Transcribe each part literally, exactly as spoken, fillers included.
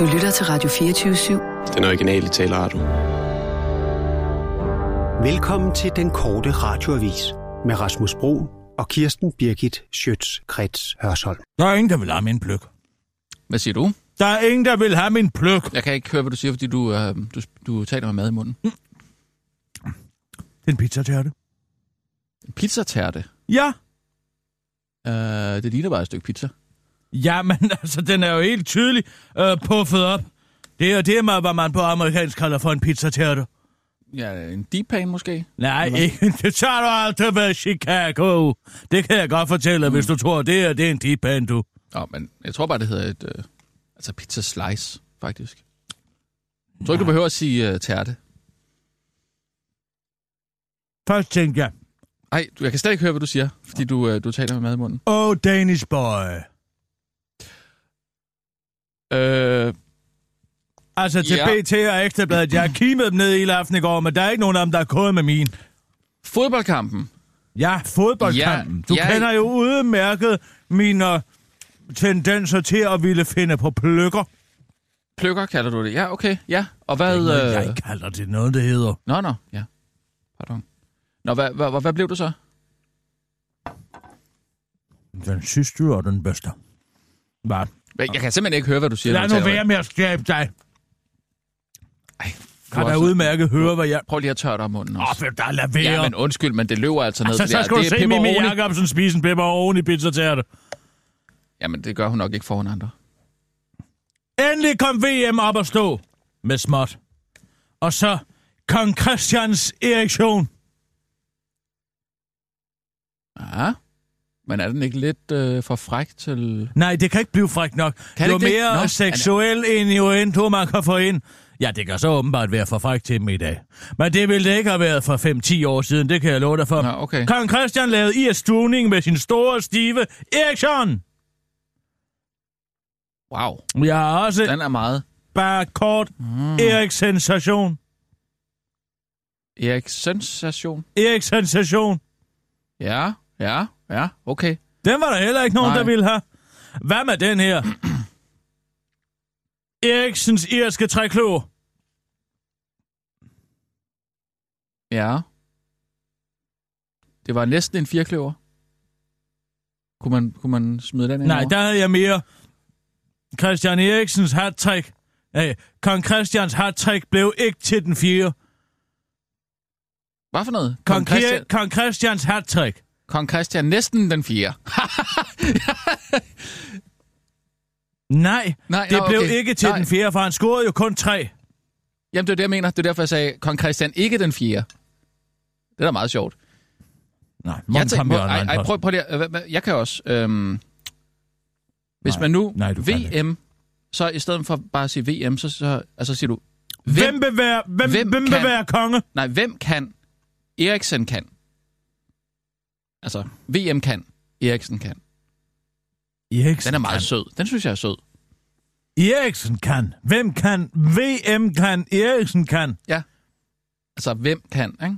Du lytter til Radio fireogtyve syv. Den originale taleradio. Velkommen til den korte radioavis med Rasmus Bro og Kirsten Birgit Schiøtz Kretz Hørsholm. Der er ingen, der vil have min pløk. Hvad siger du? Der er ingen, der vil have min pløk. Jeg kan ikke høre, hvad du siger, fordi du, øh, du, du taler med mad i munden. Mm. Det er en pizzatærte. En pizzatærte? Ja. Øh, det ligner bare et stykke pizza. Ja, men altså, den er jo helt tydelig øh, puffet op. Det er det, hvad man på amerikansk kalder for en pizzatærte. Ja, en deep pan måske? Nej, ikke. Det tager du aldrig med Chicago. Det kan jeg godt fortælle, mm. hvis du tror, det er, det er en deep pan, du. Nå, men jeg tror bare, det hedder et øh, altså pizza slice, faktisk. Jeg tror ikke, du behøver at sige øh, tærte. Først tænkte jeg... Ej, jeg kan stadig ikke høre, hvad du siger, fordi du, øh, du taler med mad i munden. Oh, Danish boy. Øh... Altså til ja. B T og Ekstrabladet. Jeg har kimet dem ned hele aften i går, men der er ikke nogen af dem, der er gået med min. Fodboldkampen? Ja, fodboldkampen. Ja, du ja. kender jo udmærket mine tendenser til at ville finde på pløkker. Pløkker kalder du det? Ja, okay. Ja. Og hvad... Det er noget, jeg ikke kalder det noget, det hedder. Nå, nå. Ja. Pardon. Nå, hvad, hvad, hvad blev du så? Den sidste og den bedste. Hvad? Jeg kan simpelthen ikke høre, hvad du siger. Lad nu være med at skabe dig. Ej, kan da udmærket høre, hvad jeg... Prøv lige at tørre dig om munden også. Åh, der laver. Ja, men undskyld, men det løber altså ned. Altså, så skal det du se Mimi Jacobsen spise en pepperoni i pizzatærte. Jamen, det gør hun nok ikke for andre. Endelig kom V M op at stå med småt. Og så kong Christians erektion. Ja. Men er den ikke lidt øh, for fræk til... Nej, det kan ikke blive fræk nok. Kan jo mere no, seksuel innuendo, man kan få ind. Ja, det kan så åbenbart være for fræk til dem i dag. Men det ville det ikke have været for fem til ti år siden, det kan jeg love dig for. Nå, okay. Kong Christian lavede irstuning med sin store, stive erektion. Wow. Jeg har også... Den er meget. Bare kort mm. Eriksen-sensation. Eriksen-sensation? Eriksen-sensation. Ja, ja. Ja, okay. Den var der heller ikke nogen, Nej. der ville have. Hvad med den her? Eriksens irske trækløver. Ja. Det var næsten en firkløver. Kunne man, kunne man smide den ind? Nej, over? Der havde jeg mere. Christian Eriksens hat-trick. Nej, Kong Christians hat-trick blev ikke til den fire. Hvad for noget? Kong, Kong, Christian... Kong Christians hat-trick. Kong Christian næsten den fjerde. Nej, Nej, det nå, blev okay. ikke til Nej. den fjerde, for han scorede jo kun tre. Jamen, det er det, jeg mener. Det er derfor, jeg sagde, Kong Christian ikke den fjerde. Det er da meget sjovt. Nej, jeg tænker, prøv, ej, ej, prøv, prøv lige. Jeg kan også. Øhm, hvis nej, man nu nej, V M, så i stedet for bare at sige V M, så, så altså, siger du... Hvem, hvem, bevæger, hvem, hvem, hvem kan, bevæger konge? Nej, hvem kan? Eriksen kan. Altså, V M kan. Eriksen kan. Eriksen Den er meget kan. sød. Den synes jeg er sød. Eriksen kan. Hvem kan? V M kan. Eriksen kan. Ja. Altså, hvem kan, ikke?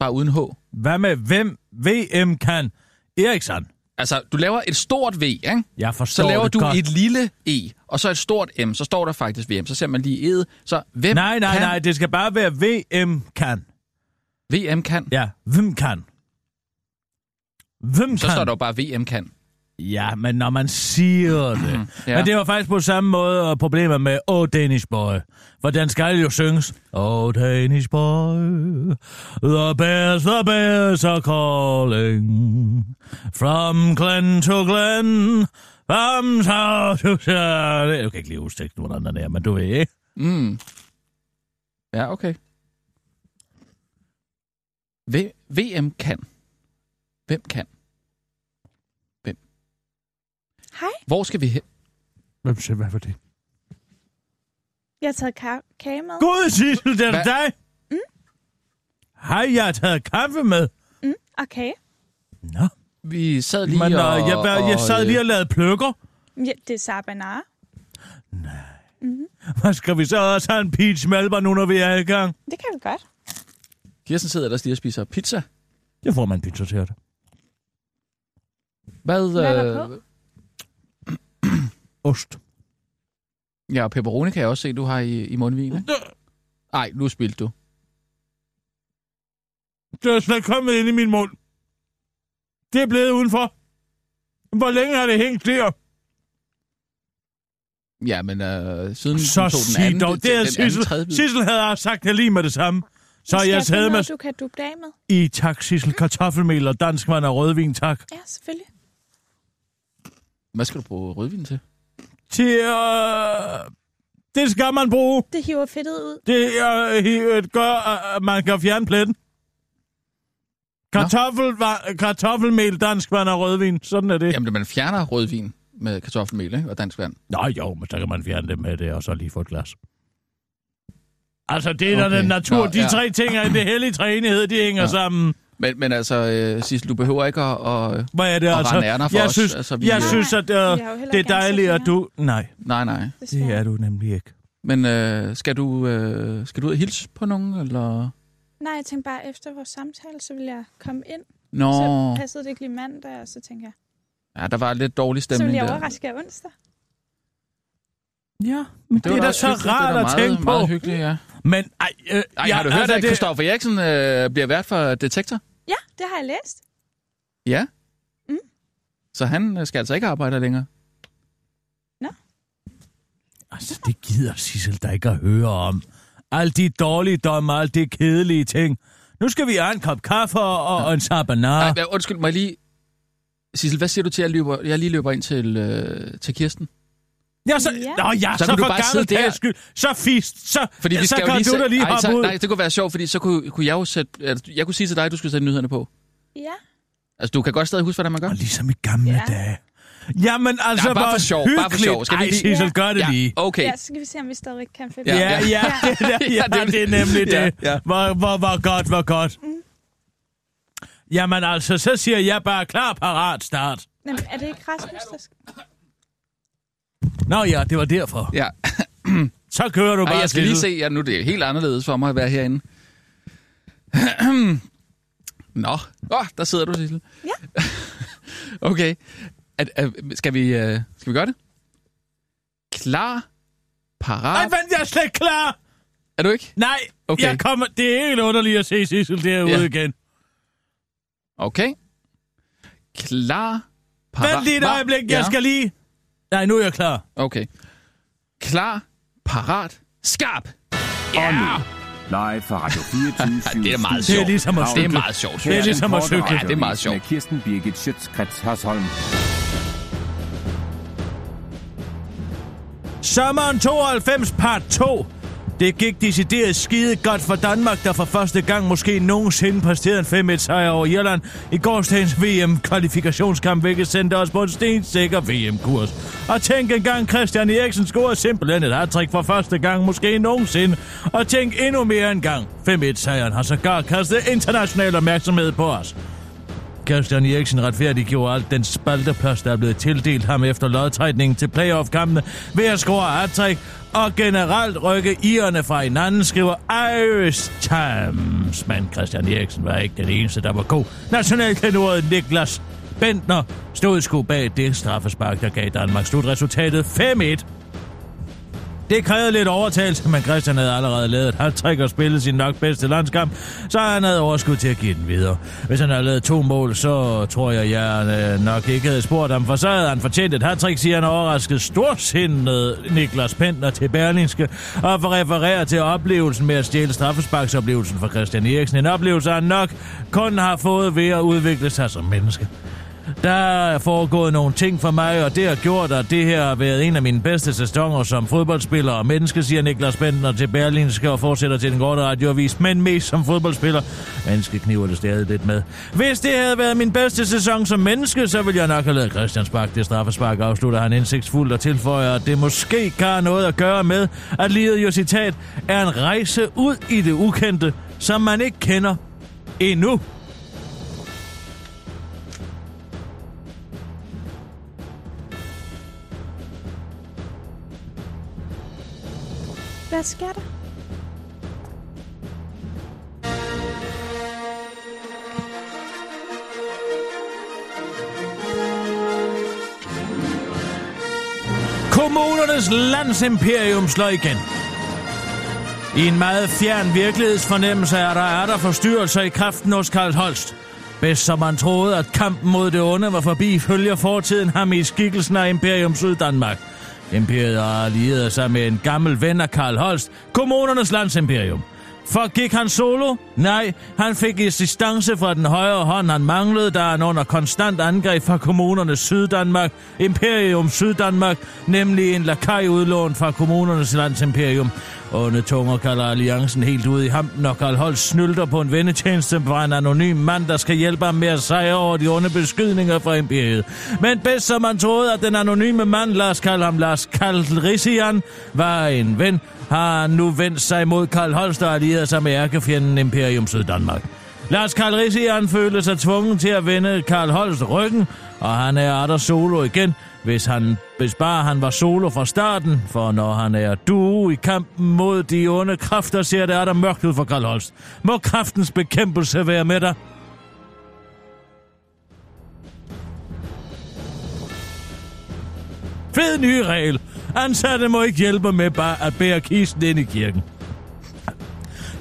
Bare uden H. Hvad med hvem? V M kan. Eriksen. Altså, du laver et stort V, ikke? Jeg forstår det godt. Så laver du godt. Et lille E, og så et stort M. Så står der faktisk V M. Så ser man lige E'et. Så hvem nej, nej, kan? Nej. Det skal bare være V M kan. V M kan? Ja. Hvem kan? Hvem så kan? Står der jo bare, V M kan. Ja, men når man siger det. Ja. Men det var faktisk på samme måde problemer med Oh Danish Boy. For den skal jo synges. Oh Danish Boy, the bells, the bells are calling. From glen to glen, from south to south. Jeg kan ikke lige huske teksten, hvordan den er, men du ved, ikke? Mm. Ja, okay. V- VM kan. Hvem kan? Hvem? Hej. Hvor skal vi hen? Hvem siger, hvad var det? Jeg har taget ka- kage med. God Sissel, det er Hva? dig. Mm. Hej, jeg har taget kaffe med. Mm, okay. Nå. Vi sad lige Men, og... og jeg, jeg, jeg sad og, lige og lavede pløkker. Ja, det er sabanara. Nej. Mm-hmm. Hvad skal vi så også have en peach malber nu, når vi er i gang? Det kan vi godt. Kirsten sidder ellers lige og spiser pizza. Jeg får mig en pizza til det. Hvad? Hvad øh... Ost. Ja, og pepperoni kan jeg også se, du har i, i mundvin, ikke? Nej, nu spildte du. Det er slet kommet ind i min mund. Det er blevet udenfor. Hvor længe har det hængt der? Ja, men øh, siden så tog den anden... Så sig dog, Sissel havde sagt, jeg lige med det samme. Så jeg taget med... du kan dubbe af med. I tak, Sissel. Mm. Kartoffelmel og danskvand og rødvin, tak. Ja, selvfølgelig. Hvad skal du bruge rødvin til? Til... Øh, det skal man bruge. Det hiver fedtet ud. Det øh, gør, at man kan fjerne pletten. Kartoffel, kartoffelmel, danskvand og rødvin. Sådan er det. Jamen, man fjerner rødvin med kartoffelmel, ikke? Og danskvand. Nå jo, men så kan man fjerne det med det, og så lige få et glas. Altså, det er okay. Den natur. Nå, de ja. tre ting i det hellige træenighed, de hænger ja. sammen. Men, men altså, øh, Sissel, du behøver ikke at, at, Hvad er det, at altså? rende ærner for jeg os. Synes, altså, vi, jeg øh, synes, at øh, det er dejligt, at du... Nej. Nej, nej. Det er du nemlig ikke. Men øh, skal, du, øh, skal du ud og hilse på nogen, eller...? Nej, jeg tænkte bare, efter vores samtale, så ville jeg komme ind. Nå. Så passede det ikke lige mandag, og så tænkte jeg... Ja, der var lidt dårlig stemning der. Så ville jeg overraske af onsdag. Ja, men det, det er da så rart at tænke på. Meget hyggeligt, ja. Men, ej, øh, ej har du hørt, at Christoffer Eriksen øh, bliver vært for Detektor? Ja, det har jeg læst. Ja? Mm. Så han skal altså ikke arbejde længere? Nå. Altså, det gider Sissel der ikke at høre om. Alle de dårlige domme, alle de kedelige ting. Nu skal vi have en kop kaffe og, ja. og en sabanara. Nej, undskyld mig lige. Sissel, hvad siger du til, at jeg, løber, jeg lige løber ind til, øh, til Kirsten? Ja, så, ja. Nå, ja, så, så for gammel dagskyld, så fist, så, fordi vi så kan lige du da lige ej, hoppe så, ud. Nej, det kunne være sjovt, fordi så kunne, kunne jeg jo sætte, altså, jeg kunne sige til dig, at du skulle sætte nyhederne på. Ja. Altså, du kan godt stadig huske, hvordan man gør. Og ligesom i gamle ja. dage. Jamen, altså, ja, bare for sjov, hyggeligt. Bare for sjov. Skal vi lige... Ej, Sissel, gør det ja. lige. Okay. Ja, så skal vi se, om vi stadig kan finde det. Ja, ja, ja, ja, ja, ja, det er nemlig ja, det. Ja. Hvor, hvor, hvor godt, hvor godt. Mm. Jamen, altså, så siger jeg bare klar, parat, start. Jamen, er det ikke Rasmus, der skal... Nå ja, det var derfor. Ja. Så kører du bare. Ej, jeg skal lige se, ja, nu det er helt anderledes for mig at være herinde. Nå, oh, der sidder du, Sissel. Ja. Okay. At, at, skal, vi, uh, skal vi gøre det? Klar, parat. Nej, vent, jeg er slet klar. Er du ikke? Nej, okay. Jeg kommer. Det er helt underligt at se Sissel derude ja. igen. Okay. Klar, parat. Vent lige et øjeblik, jeg ja. skal lige... Nej, nu er jeg klar. Okay. Klar, parat, skarp. Ja! Yeah! Live fra Radio fireogtyve syv. Det er meget sjovt. Det er ligesom at det er meget sjovt. Det er ligesom at søge. Ja, det er meget sjovt. Med Kirsten Birgit Schiøtz Kretz Hørsholm. Sommeren tooghalvfems part to. Det gik decideret skide godt for Danmark, der for første gang måske nogensinde præsterede en fem et sejr over Irland. I gårsdagens V M-kvalifikationskamp, hvilket sendte os på en stensikker V M-kurs. Og tænk engang, Christian Eriksen scorede simpelthen et hattrick for første gang måske nogensinde. Og tænk endnu mere engang, fem et sejren har sågar kastet international opmærksomhed på os. Christian Eriksen retfærdiggjorde alt den spalteplads, der er blevet tildelt ham efter lodtrækningen til playoff-kampene ved at score hat-trick og generelt rykke irerne fra hinanden, skriver Irish Times. Men Christian Eriksen var ikke den eneste, der var god. Nationalkanoret Niklas Bendtner stod sgu bag det straffespark, der gav Danmark slutresultatet fem et. Det krævede lidt overtagelse, men Christian havde allerede lavet et hat-trick og spillet sin nok bedste landskamp, så han havde overskud til at give den videre. Hvis han havde lavet to mål, så tror jeg, jeg nok ikke havde spurgt ham, for så havde han fortjent et hat-trick, siger han overrasket storsindet Niklas Bendtner til Berlingske, og for refererer til oplevelsen med at stjæle straffesparksoplevelsen for Christian Eriksen. En oplevelse, han nok kun har fået ved at udvikle sig som menneske. Der er foregået nogle ting for mig, og det har gjort, at det her har været en af mine bedste sæsoner som fodboldspiller og menneske, siger Niklas Bendtner til Berlingske og fortsætter til den korte radioavis, men mest som fodboldspiller. Menneske kniver det stadig lidt med. Hvis det havde været min bedste sæson som menneske, så ville jeg nok have lavet Christian spark. Det straffespark afslutter han indsigtsfuldt og tilføjer, at det måske har noget at gøre med, at livet jo, citat, er en rejse ud i det ukendte, som man ikke kender endnu. Hvad sker der? Kommunernes landsimperium slår igen. I en meget fjern virkelighedsfornemmelse er der, er der forstyrrelser i kraften hos Carl Holst. Hvis som man troede, at kampen mod det onde var forbi, følger fortiden ham i skikkelsen af Imperium Syddanmark. Imperiet har allieret sig med en gammel ven af Carl Holst, kommunernes landsimperium. For gik han solo? Nej, han fik assistance fra den højre hånd, han manglede, da han under konstant angreb fra kommunernes Syddanmark, Imperium Syddanmark, nemlig en lakaj-udlån fra kommunernes landsimperium. Onde tunger kalder alliancen helt ud i hampen, og Carl Holst snylter på en vendetjeneste fra en anonym mand, der skal hjælpe ham med at sejre over de onde beskydninger fra imperiet. Men bedst som man troede, at den anonyme mand, Lars Kald ham Lars Kaldrisian, var en ven, har nu vendt sig mod Carl Holst og allieret sig med ærkefjenden Imperium Syddanmark. Lars Kaldrisian følte sig tvunget til at vende Carl Holst ryggen, og han er atter solo igen. Hvis, han, hvis bare han var solo fra starten, for når han er duo i kampen mod de onde kræfter, ser det er der mørkt ud for Carl Holst. Må kræftens bekæmpelse være med dig? Fed ny regel. Ansatte må ikke hjælpe med bare at bære kisten ind i kirken.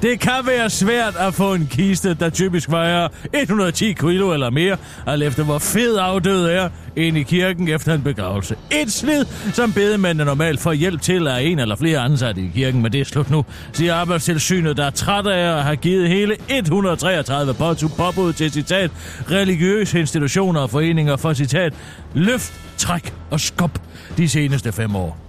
Det kan være svært at få en kiste, der typisk vejer et hundrede og ti kilo eller mere, alt efter hvor fed afdød er, ind i kirken efter en begravelse. Et slid, som bedemændene normalt får hjælp til af en eller flere ansatte i kirken, men det er slut nu, siger Arbejdstilsynet, der er træt af at have givet hele et hundrede og treogtredive påbud til citat religiøse institutioner og foreninger for citat løft, træk og skub de seneste fem år.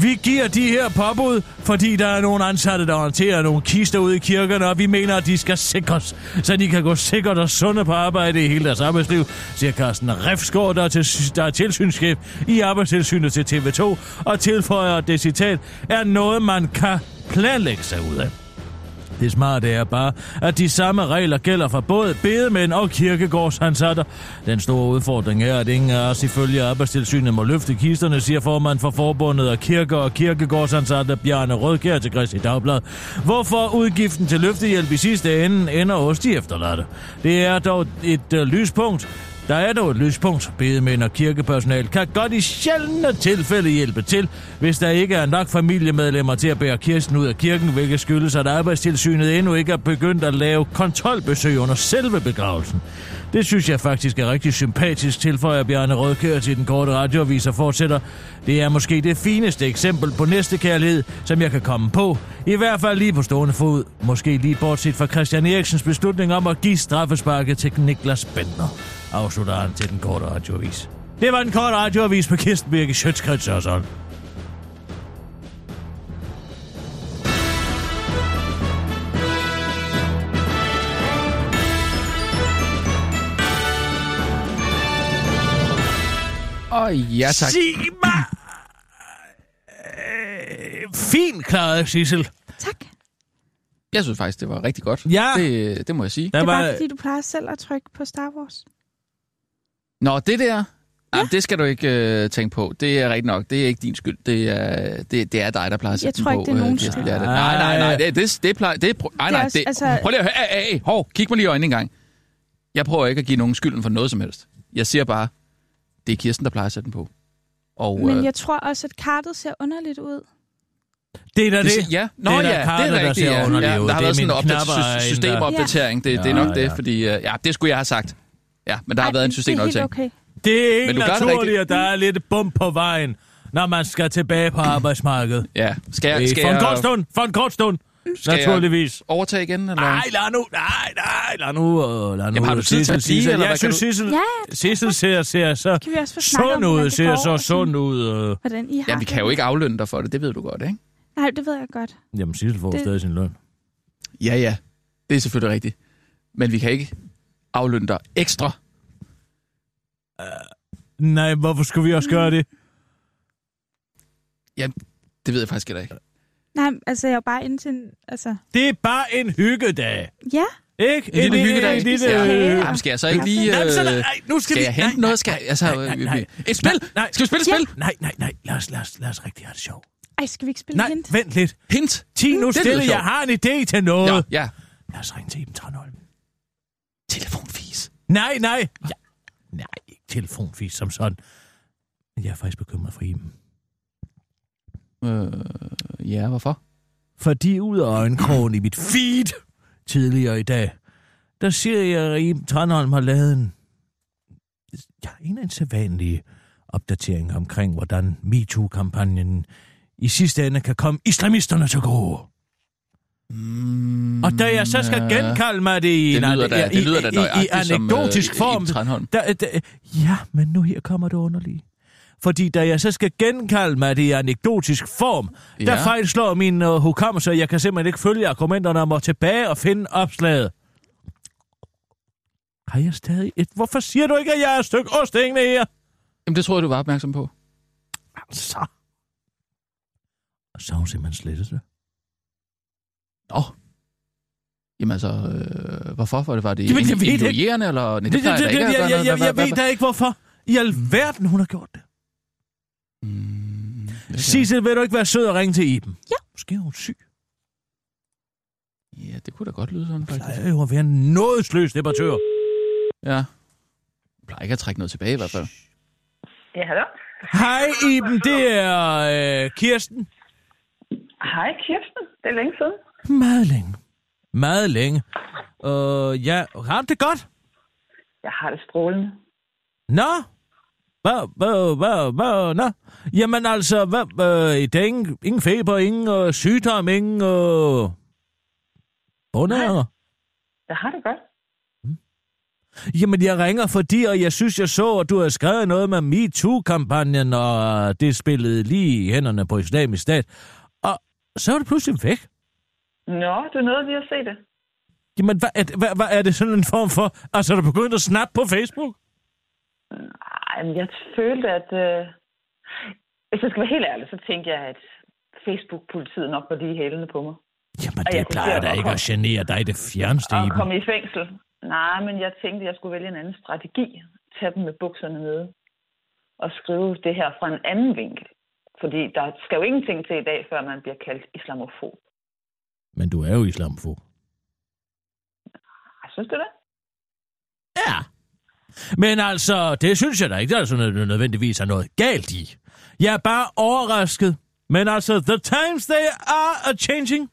Vi giver de her påbud, fordi der er nogle ansatte, der orienterer nogle kister ude i kirkerne, og vi mener, at de skal sikres, så de kan gå sikkert og sunde på arbejde i hele deres arbejdsliv, siger Carsten Refsgaard, der er, til, der er tilsynschef i Arbejdstilsynet til T V to, og tilføjer, at det citat er noget, man kan planlægge sig ud af. Det smarte er bare, at de samme regler gælder for både bedemænd og kirkegårdsansatte. Den store udfordring er, at ingen af os ifølge Arbejdstilsynet må løfte kisterne, siger formand for forbundet af kirker og kirkegårdsansatte Bjarne Rødgjerg til Kristeligt Dagblad. Hvorfor udgiften til løftehjælp i sidste ende ender hos de efterladte? Det er dog et øh, lyspunkt. Der er dog et lyspunkt. Bedemænd og kirkepersonal kan godt i sjældne tilfælde hjælpe til, hvis der ikke er nok familiemedlemmer til at bære kirsten ud af kirken, hvilket skyldes, at Arbejdstilsynet endnu ikke er begyndt at lave kontrolbesøg under selve begravelsen. Det synes jeg faktisk er rigtig sympatisk, tilføjer Bjarne Rødkjær til den korte radioavis og fortsætter. Det er måske det fineste eksempel på næstekærlighed, som jeg kan komme på. I hvert fald lige på stående fod. Måske lige bortset fra Christian Eriksens beslutning om at give straffesparket til Niklas Bendtner. Afslutter han til den korte radioavis. Det var den korte radioavis med Kirsten Birgit Schiøtz Kretz Hørsholm. Oh, ja, tak. Sig mig! Øh, fint klaret, Sissel. Tak. Jeg synes faktisk, det var rigtig godt. Ja. Det, det må jeg sige. Det er bare, fordi du plejer selv at trykke på Star Wars. Nå, det der? Ja. Jamen, det skal du ikke øh, tænke på. Det er rigtigt nok. Det er ikke din skyld. Det er, det, det er dig, der plejer at sætte på. Jeg tror ikke, det er nogen skyld. Nej, nej, nej. Det, det, det plejer... Det, prøv, nej, nej. Det, det, altså... Prøv lige at høre. Hey, hey, hey, hov, kig mig lige i øjnene en gang. Jeg prøver ikke at give nogen skylden for noget som helst. Jeg siger bare... Det er Kirsten, der plejer at sætte den på. Og, men jeg øh... tror også, at kartet ser underligt ud. Det er da det. Ja. Nå det er ja, kartet, det er rigtigt. Ja. Ja, der har været sådan en opdater- sy- systemopdatering. Det, ja. det er nok ja, ja. det, fordi... Ja, det skulle jeg have sagt. Ja, men der Ej, har været en systemopdatering. Det er helt okay. Det er ikke naturligt, at der er lidt bump på vejen, når man skal tilbage på arbejdsmarkedet. Ja. Skal jeg, skal for en kort stund. For en kort stund. Skal naturligvis. Jeg overtage igen? Eller? Nej, lad nu. Nej, nej, lad nu. Lad nu. Jamen, har du tid til at sige, eller hvad kan Sissel, du? Jeg synes, Sissel ser, ser så sund ud, ser så sund ud. Hvordan I har ja, vi kan jo ikke aflønne dig for det, det ved du godt, ikke? Nej, det ved jeg godt. Jamen, Sissel får det... stadig sin løn. Ja, ja, det er selvfølgelig rigtigt. Men vi kan ikke aflønne dig ekstra. Uh, nej, hvorfor skulle vi også gøre det? Jamen, det ved jeg faktisk ikke. Nej, altså jeg er bare inde til en, altså... Det er bare en hyggedag. Ja. Ikke? En lille hyggedag. En lille... Ja. Jamen, skal jeg så ikke lige... Øh... Nej, nu skal, skal vi... jeg hente nej, noget? Skal jeg... Altså, nej, nej, nej. Et spil? Nej. Skal vi spille et ja. spil? Nej, nej, nej. Lad os, lad os, lad os rigtig have det sjovt. Ej, skal vi ikke spille nej, hint? Nej, vent lidt. Hint? Ti nu stille, jeg har en idé til noget. Jo, ja. Lad os ringe til Iben Thranholm. Telefonfis. Nej, nej. Ja. Nej, ikke telefonfis som sådan. Jeg er faktisk bekymret for Iben. Øh, ja, hvorfor? Fordi ud af øjenkrogen i mit feed tidligere i dag, der ser jeg, at Iben Thranholm har lavet en, ja, en af en sædvanlige opdatering omkring, hvordan MeToo-kampagnen i sidste ende kan komme islamisterne til gode. Mm, og da jeg så skal genkalde mig det i det lyder en, da, i, det lyder i, da i anekdotisk som, øh, form... Iben da, da, ja, men nu her kommer det underlige. Fordi da jeg så skal genkalde mig det i anekdotisk form, ja. Der fejlslår min uh, hukommelse, og jeg kan simpelthen ikke følge argumenterne om at tilbage og finde opslaget. Har jeg stadig et... Hvorfor siger du ikke, at jeg er et stykke ostængende her? Jamen, det tror jeg, du var opmærksom på. Altså. Så har hun simpelthen slettet det. Nå. Jamen altså, øh, hvorfor? Var det, var det influerende, eller... Nej, det plejer da ikke at gøre noget. Jeg ved da ikke, hvorfor. I alverden, hun har gjort det. Sissel, vil du ikke være sød og ringe til Iben? Ja. Måske er hun syg. Ja, det kunne da godt lyde sådan, faktisk. Det er jo at være en nådesløs debattør. Ja. Jeg plejer ikke at trække noget tilbage, i hvert fald. Ja, hallo? Hej, Iben. Det er øh, Kirsten. Hej, Kirsten. Det er længe siden. Meget længe. Meget længe. Uh, ja, har du det godt? Jeg har det strålende. Nå? Hvad, hvad, hvad, hvad, nå? Jamen altså, hvad, øh, det er ingen, ingen feber, ingen øh, sygdom, ingen... Øh... Under. Jeg har det godt. Hmm. Jamen, jeg ringer fordi, og jeg synes, jeg så, at du har skrevet noget med MeToo-kampagnen, og det spillede lige i hænderne på Islamisk Stat. Og så var det pludselig væk. Nå, du nåede lige at se det. Jamen, hvad er det, hvad, hvad er det sådan en form for... Altså, er du begyndt at snappe på Facebook? Nej, men jeg følte, at... Øh... Hvis jeg skal være helt ærlig, så tænkte jeg, at Facebook-politiet nok var lige hælende på mig. Jamen, det plejer da ikke at genere dig det fjerneste, Iben. Og komme i fængsel. Nej, men jeg tænkte, jeg skulle vælge en anden strategi. Tage dem med bukserne nede. Og skrive det her fra en anden vinkel. Fordi der skal jo ingenting til i dag, før man bliver kaldt islamofob. Men du er jo islamofob. Synes du det? Ja. Men altså, det synes jeg da ikke. Det er sådan, at det nødvendigvis er noget galt i. Jeg er bare overrasket. Men altså, the times they are a-changing.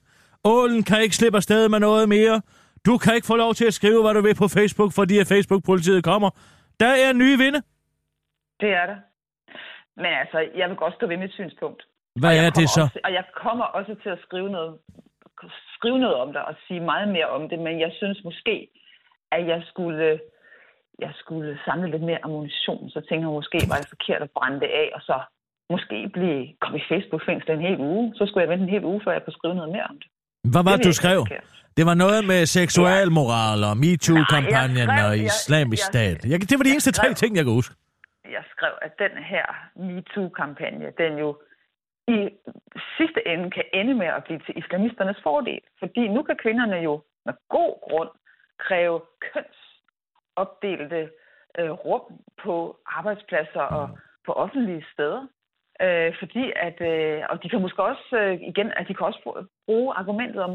Ålen kan ikke slippe afsted med noget mere. Du kan ikke få lov til at skrive, hvad du vil på Facebook, fordi Facebook-politiet kommer. Der er nye vinde. Det er der. Men altså, jeg vil godt stå ved mit synspunkt. Hvad er det så? Også, og jeg kommer også til at skrive noget, skrive noget om det og sige meget mere om det, men jeg synes måske, at jeg skulle, jeg skulle samle lidt mere ammunition. Så tænker jeg, måske var det forkert at brænde det af, og så... Måske blive kom i Facebook-fængsel en hel uge. Så skulle jeg vente en hel uge, før jeg kunne skrive noget mere om det. Hvad var det, du skrev? Det var noget med seksualmoral og MeToo-kampagnen og Islamisk Stat. Jeg, det var de eneste tre ting, jeg kunne huske. Jeg skrev, at den her MeToo-kampagne, den jo i sidste ende kan ende med at blive til islamisternes fordel. Fordi nu kan kvinderne jo med god grund kræve kønsopdelte øh, rum på arbejdspladser og på offentlige steder. Øh, fordi at, øh, og de kan måske også, øh, igen, at de kan også bruge argumentet om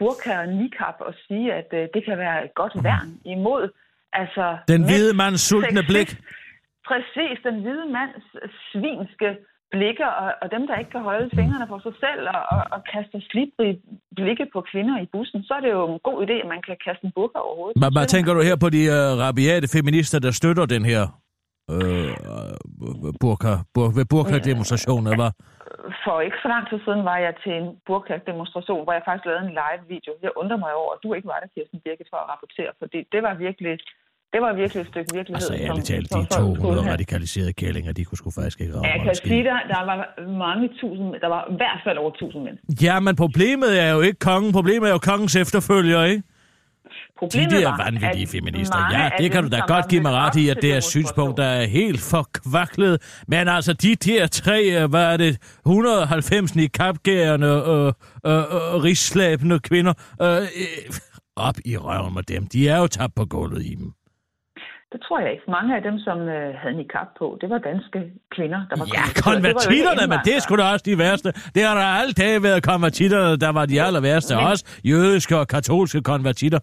burka og niqab og sige, at øh, det kan være et godt værn imod, altså... Den hvide mands sultne blik. Præcis, den hvide mands svinske blikker, og, og dem, der ikke kan holde fingrene for sig selv, og, og, og kaste slibrige blikke på kvinder i bussen, så er det jo en god idé, at man kan kaste en burka over hovedet. Hvad, hvad tænker du her på de uh, rabiate feminister, der støtter den her? Øh, burka, bur, ved burka-demonstrationer, var. For ikke så lang tid siden var jeg til en burka-demonstration, hvor jeg faktisk lavede en live-video. Jeg undrer mig over, at du ikke var der, Kirsten Birgit, for at rapportere, for det, det var virkelig det var virkelig et stykke virkelighed. Altså, ærligt talt, de to radikaliserede kællinger, de kunne sgu faktisk ikke ramme. Jeg kan sige dig, der var mange tusind, der var i hvert fald over tusind mænd. Ja, men problemet er jo ikke kongen, problemet er jo kongens efterfølger, ikke? Problemet de der var, vanvittige feminister. Ja, det kan dem, du da godt give mig ret i, at det er synspunkt, der er helt forkvaklet. Men altså, de der tre, hvad er det, et hundrede og halvfems nikabgærende og øh, øh, øh, rigslæbende kvinder, øh, øh, op i røven med dem. De er jo tabt på gulvet i dem. Det tror jeg ikke. Mange af dem, som øh, havde nikab på, det var danske kvinder, der var... Ja, konvertitterne, men det skulle da også de værste. Det har der altid været konvertitterne, der var de aller værste. Men... Også jødiske og katolske konvertitter.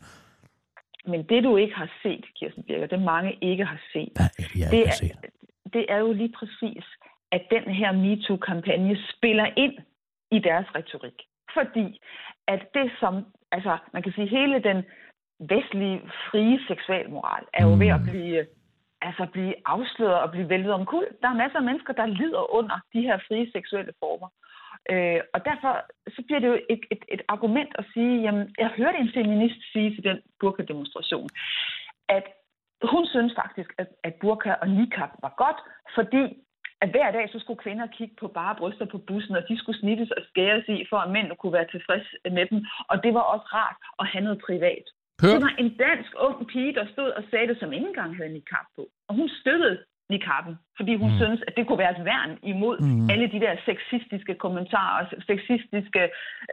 Men det, du ikke har set, Kirsten Birgit, det mange ikke har set, Hva, jeg det, ikke er, set. det er jo lige præcis, at den her MeToo-kampagne spiller ind i deres retorik. Fordi at det som, altså man kan sige, hele den vestlige frie seksualmoral er jo ved at blive, altså blive afsløret og blive væltet omkuld. Der er masser af mennesker, der lider under de her frie seksuelle former. Øh, og derfor så bliver det jo et, et, et argument at sige, jamen, jeg hørte en feminist sige til den burka-demonstration, at hun synes faktisk, at, at burka og niqab var godt, fordi at hver dag så skulle kvinder kigge på bare bryster på bussen, og de skulle snittes og skæres i, for at mænd kunne være tilfreds med dem. Og det var også rart at have noget privat. Hør. Det var en dansk ung pige, der stod og sagde det, som ikke engang havde niqab på. Og hun støttede niqabben, fordi hun mm. synes, at det kunne være et værn imod mm. alle de der sexistiske kommentarer og sexistiske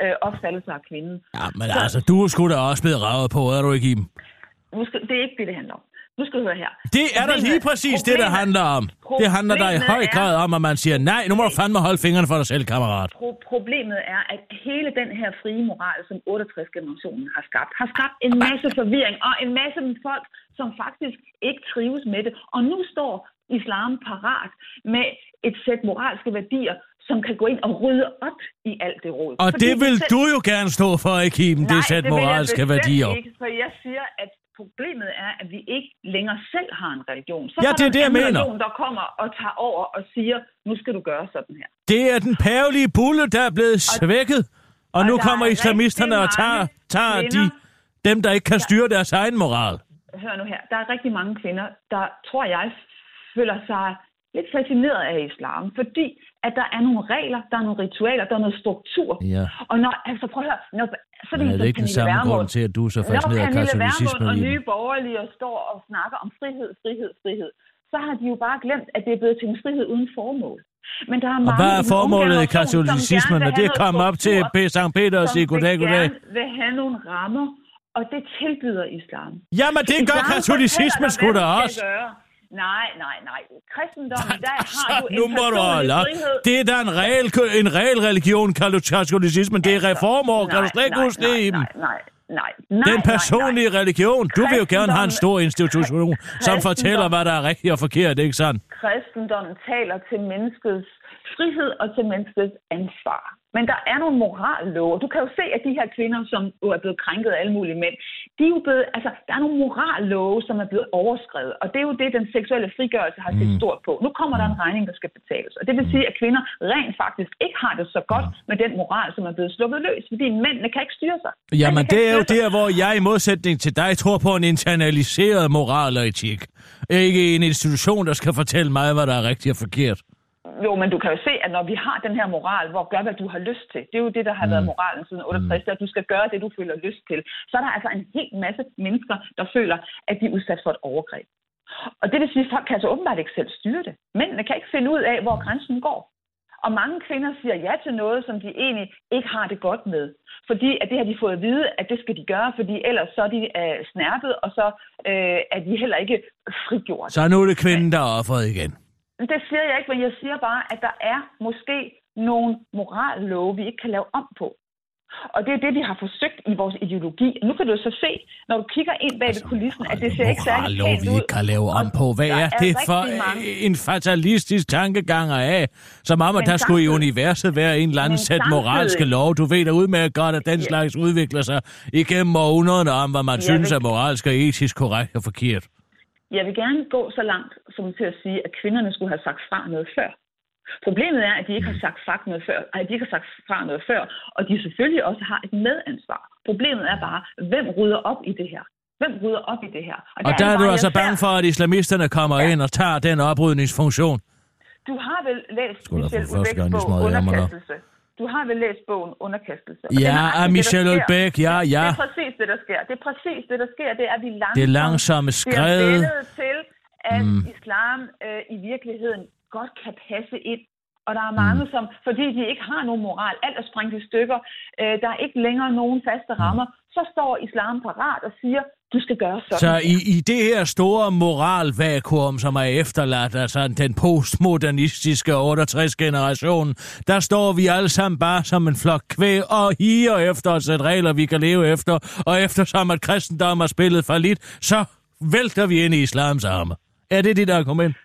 øh, opfattelser af kvinden. Ja, men så, altså, du er sgu da også blevet ravet på, er du ikke, Iben? Nu skal, det er ikke det, det handler om. Nu skal du høre her. Det er da lige præcis problemet, det, der handler om. Det handler der i høj grad om, at man siger, nej, nu må du fandme holde fingrene for dig selv, kammerat. Pro- problemet er, at hele den her frie moral, som otteogtres-generationen har skabt, har skabt en masse forvirring og en masse folk, som faktisk ikke trives med det. Og nu står islam parat med et sæt moralske værdier, som kan gå ind og rydde op i alt det råd. Og fordi det vil selv... du jo gerne stå for, ikke, Iben, det sæt moralske værdier. Nej, det vil jeg ikke, for jeg siger, at problemet er, at vi ikke længere selv har en religion. Så ja, det er det, jeg mener. Så er der en religion, der kommer og tager over og siger, nu skal du gøre sådan her. Det er den pavelige bulle, der er blevet og, svækket, og, og nu kommer islamisterne og tager, tager de, dem, der ikke kan styre deres egen moral. Hør nu her, der er rigtig mange kvinder, der, tror jeg, føler sig lidt fascineret af islam, fordi at der er nogle regler, der er nogle ritualer, der er noget struktur. Ja. Og når, altså prøv at høre, når, sådan en, så det er ikke den samme grund til, at du er så fascineret af katolicismen. Når og Nye Borgerlige står og snakker om frihed, frihed, frihed, så har de jo bare glemt, at det er blevet til en frihed uden formål. Men der er mange, og hvad er formålet i katolicismen, når det kommer op til Sankt Peter og siger goddag, goddag? Som vil have nogle rammer, og det tilbyder islam. Jamen det gør katolicismen sgu da også. Nej, nej, nej. Kristendommen, der har du en personlig frihed. Det er da en reel, en reel religion, katolicismen. Det er reformår. Kan du slet ikke huske det, Iben? Nej, nej, nej, nej. Den personlige religion. Du vil jo gerne have en stor institution, som fortæller, hvad der er rigtigt og forkert, ikke sandt? Kristendommen taler til menneskets frihed og til menneskets ansvar. Men der er nogle morallove. Du kan jo se, at de her kvinder, som er blevet krænket af alle mulige mænd, de er jo blevet, altså, der er nogle morallove, som er blevet overskrevet. Og det er jo det, den seksuelle frigørelse har set stort på. Nu kommer der en regning, der skal betales. Og det vil sige, at kvinder rent faktisk ikke har det så godt med den moral, som er blevet sluppet løs. Fordi mændene kan ikke styre sig. Jamen det er jo der, hvor jeg i modsætning til dig tror på en internaliseret moral og etik. Ikke en institution, der skal fortælle mig, hvad der er rigtigt og forkert. Jo, men du kan jo se, at når vi har den her moral, hvor gør, hvad du har lyst til, det er jo det, der har mm. været moralen siden otteogtres, at du skal gøre det, du føler lyst til, så er der altså en hel masse mennesker, der føler, at de er udsat for et overgreb. Og det vil sige, at folk kan så altså åbenbart ikke selv styre det. Mændene kan ikke finde ud af, hvor grænsen går. Og mange kvinder siger ja til noget, som de egentlig ikke har det godt med. Fordi at det har de fået at vide, at det skal de gøre, fordi ellers så er de øh, snærpet, og så øh, er de heller ikke frigjort. Så nu er det kvinden, der er offeret igen. Det siger jeg ikke, men jeg siger bare, at der er måske nogle morallove, vi ikke kan lave om på. Og det er det, vi har forsøgt i vores ideologi. Nu kan du så se, når du kigger ind bag altså, ved kulissen, at det ser ikke særlig pænt ud. Morallove, vi ikke kan lave om på. Hvad er, er det for mange... en fatalistisk tankeganger af? Som om, at der samtidig... skulle i universet være en eller anden sæt samtidig... moralske lov. Du ved da udmærket godt, at den slags yeah. udvikler sig igennem månederne om, hvad man jeg synes vil... er moralsk og etisk korrekt og forkert. Jeg vil gerne gå så langt som til at sige, at kvinderne skulle have sagt fra noget før. Problemet er, at de ikke har sagt fra noget før, at de ikke har sagt fra noget før, og de selvfølgelig også har et medansvar. Problemet er bare, hvem rydder op i det her? Hvem rydder op i det her? Og, og der er, er du altså bange for, at islamisterne kommer ja. ind og tager den oprydningsfunktion? Du har vel læst Michel Houellebecqs bog Underkastelse? Du har vel læst bogen Underkastelse? Ja, af Michel Houellebecq, ja, ja. Det er præcis det, der sker. Det er præcis det, der sker. Det er, at vi langsomt, det er langsomme skred. Det er til, at mm. islam øh, i virkeligheden godt kan passe ind. Og der er mange, mm. som, fordi de ikke har nogen moral, alt er sprængt i stykker, øh, der er ikke længere nogen faste rammer, så står islam parat og siger, du skal gøre sådan. Så i, i det her store moralvakuum, som er efterladt af altså den postmodernistiske otteogtres-generation, der står vi alle sammen bare som en flok kvæg og higer efter et sæt regler, vi kan leve efter. Og eftersom at kristendommen er spillet for lidt, så vælter vi ind i islams arme. Er det dit argument?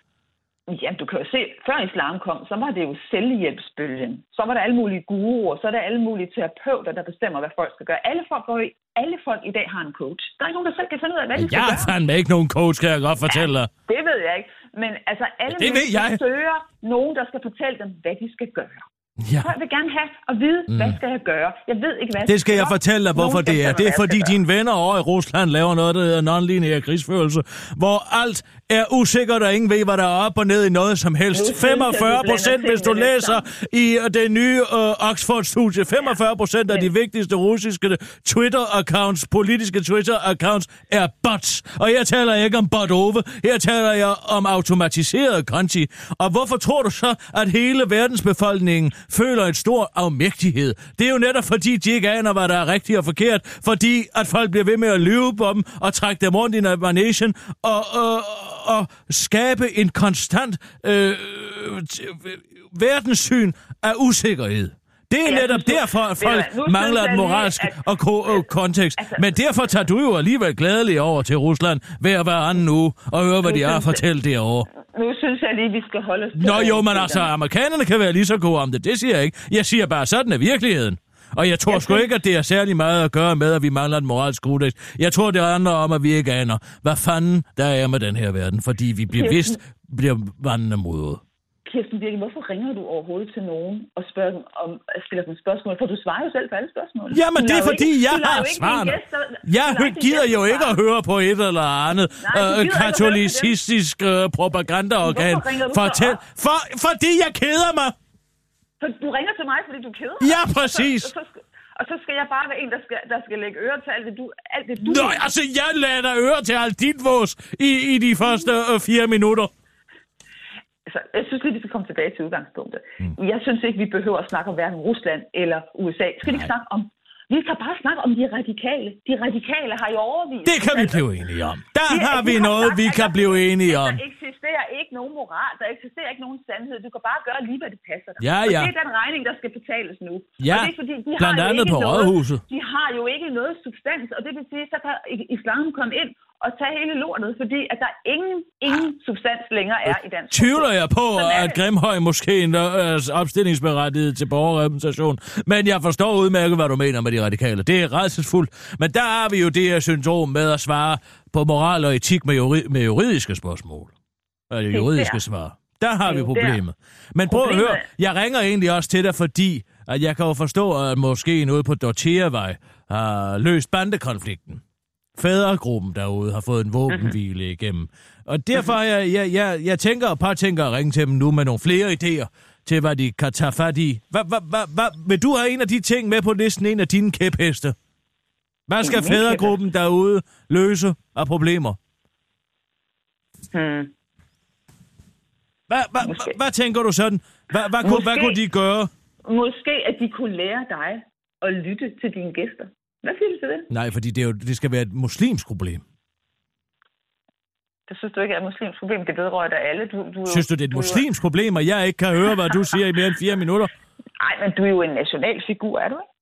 Jamen, du kan jo se, før islam kom, så var det jo selvhjælpsbølgen. Så var der alle mulige guruer, så er der alle mulige terapeuter, der bestemmer, hvad folk skal gøre. Alle folk, alle folk i dag har en coach. Der er ikke nogen, der selv kan finde ud af, hvad de skal gøre. Jeg har fandme ikke nogen coach, kan jeg godt fortælle dig. Ja, det ved jeg ikke. Men altså, alle ja, mennesker søger nogen, der skal fortælle dem, hvad de skal gøre. Ja. Jeg vil gerne have at vide, mm. hvad skal jeg gøre? Jeg ved ikke, hvad det skal, skal jeg fortælle dig, hvorfor det er. Det er, fordi dine venner over i Rusland laver noget, der hedder non-lineær krigsførelse, hvor alt er usikkert, og ingen ved, hvad der er op og ned i noget som helst. femogfyrre procent, hvis du læser i det nye uh, Oxford-studie, femogfyrre procent af de vigtigste russiske Twitter-accounts, politiske Twitter-accounts, er bots. Og her taler jeg ikke om botove, her taler jeg om automatiseret konti. Og hvorfor tror du så, at hele verdensbefolkningen føler en stor afmægtighed? Det er jo netop fordi, de ikke aner, hvad der er rigtigt og forkert, fordi at folk bliver ved med at lyve på dem og trække dem rundt i navigation og, og, og skabe en konstant øh, verdenssyn af usikkerhed. Det er jeg netop synes, derfor, at folk jeg, mangler et moralsk at, og ko- at, kontekst. Altså, men derfor tager du jo alligevel glædeligt over til Rusland hver hver anden uge og høre, hvad de har fortalt derovre. Nu synes jeg lige, vi skal holde os. Nå jo, men altså, amerikanerne kan være lige så gode om det. Det siger jeg ikke. Jeg siger bare, sådan er virkeligheden. Og jeg tror jeg sgu synes... ikke, at det er særlig meget at gøre med, at vi mangler en moralsk kodeks. Jeg tror, det handler om, at vi ikke aner, hvad fanden der er med den her verden. Fordi vi bliver Kirsten... vist, bliver vandende modet. Kirsten Birgit, hvorfor ringer du overhovedet til nogen og spørger dem om, stiller dem spørgsmål? For du svarer jo selv på alle spørgsmål. Jamen, det er fordi, ikke, jeg har svarene. Jeg gider jo ikke at høre på et eller andet øh, katolicistisk øh, propagandaorgan. Fortæl, for, for, fordi jeg keder mig. For du ringer til mig, fordi du keder mig? Ja, præcis. Så, så, så, og så skal jeg bare være en, der skal, der skal lægge ører til alt det, du... Alt det, du Nå, altså, jeg lader dig ører til alt dit vås i, i de første øh, fire minutter. Altså, jeg synes lige, vi skal komme tilbage til udgangspunktet. Mm. Jeg synes ikke, vi behøver at snakke om hverken Rusland eller U S A. Skal vi ikke snakke om... Vi kan bare snakke om de radikale. De radikale har jo overvist... Det kan vi blive enige om. Der de, har vi de, noget, vi kan blive enige om. Der eksisterer ikke nogen moral. Der eksisterer ikke nogen sandhed. Du kan bare gøre lige, hvad det passer dig. Ja, ja. Og det er den regning, der skal betales nu. Ja, det er, fordi de blandt har andet på noget, Rådhuset. De har jo ikke noget substans, og det vil sige, så kan islam komme ind og tage hele lortet, fordi at der ingen, ingen substans længere er i dansk. Tvivler jeg på, at Grimhøj måske er øh, opstillingsberettiget til borgerrepræsentation, men jeg forstår udmærket, hvad du mener med de radikale. Det er rædselsfuldt, men der har vi jo det her syndrom med at svare på moral og etik med, juri- med juridiske spørgsmål. Eller juridiske svar. Der har vi problemet. Men prøv at høre, jeg ringer egentlig også til dig, fordi at jeg kan jo forstå, at måske noget på Dortheavej har løst bandekonflikten. Fædregruppen derude har fået en våbenhvile mm-hmm. igennem. Og derfor jeg, jeg, jeg, jeg tænker og par tænker at ringe til dem nu med nogle flere idéer til, hvad de kan tage fat i. Hva, hva, hva, hva? Vil du have en af de ting med på listen, en af dine kæpheste? Hvad skal mm-hmm. fædregruppen derude løse af problemer? Hmm. Hvad hva, hva, hva tænker du sådan? Hva, hva, måske, kunne, hvad kunne de gøre? Måske, at de kunne lære dig at lytte til dine gæster. Hvad siger du til det? Nej, fordi det, er jo, det skal være et muslimsk problem. Det synes du ikke er et muslimsk problem. Det vedrører dig alle. Du, du synes du, det er et muslimsk er... problem, og jeg ikke kan høre, hvad du siger i mere end fire minutter? Nej, men du er jo en national figur, er du ikke?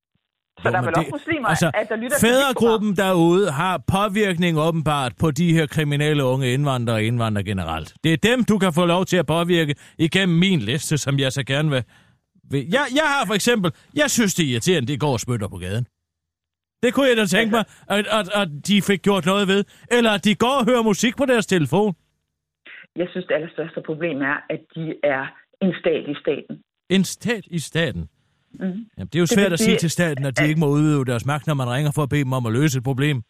Så jo, der er vel det... også muslimer, altså, at der lytter til... Fædregruppen derude har påvirkning åbenbart på de her kriminelle unge indvandrere og indvandrere generelt. Det er dem, du kan få lov til at påvirke igennem min liste, som jeg så gerne vil... Jeg, jeg har for eksempel... Jeg synes, det er irriterende, det går og spytter på gaden. Det kunne jeg da tænke mig, at, at, at de fik gjort noget ved. Eller at de går og hører musik på deres telefon. Jeg synes, det allerstørste problem er, at de er en stat i staten. En stat i staten? Mm-hmm. Jamen, det er jo svært det, at sige til staten, at de at... ikke må udøve deres magt, når man ringer for at bede dem om at løse et problem.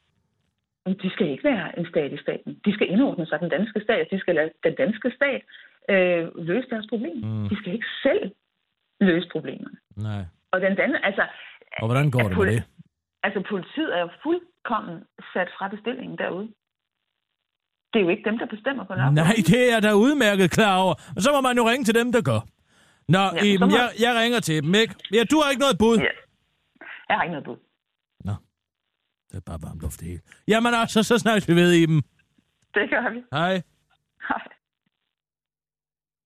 De skal ikke være en stat i staten. De skal indordne sig den danske stat. De skal lade den danske stat øh, løse deres problem. Mm. De skal ikke selv løse problemerne. Nej. Og, den danne, altså, og hvordan går det med det? Altså, politiet er jo fuldkommen sat fra bestillingen derude. Det er jo ikke dem, der bestemmer på Nørrebro. Nej, det er der udmærket klar over. Men så må man jo ringe til dem, der gør. Nå, ja, Iben, må... jeg, jeg ringer til dem, ikke? Ja, du har ikke noget bud. Ja. Jeg har ikke noget bud. Nå, det er bare varmt luft det hele. Jamen altså, så snakkes vi ved, Iben. Det gør vi. Hej. Hej.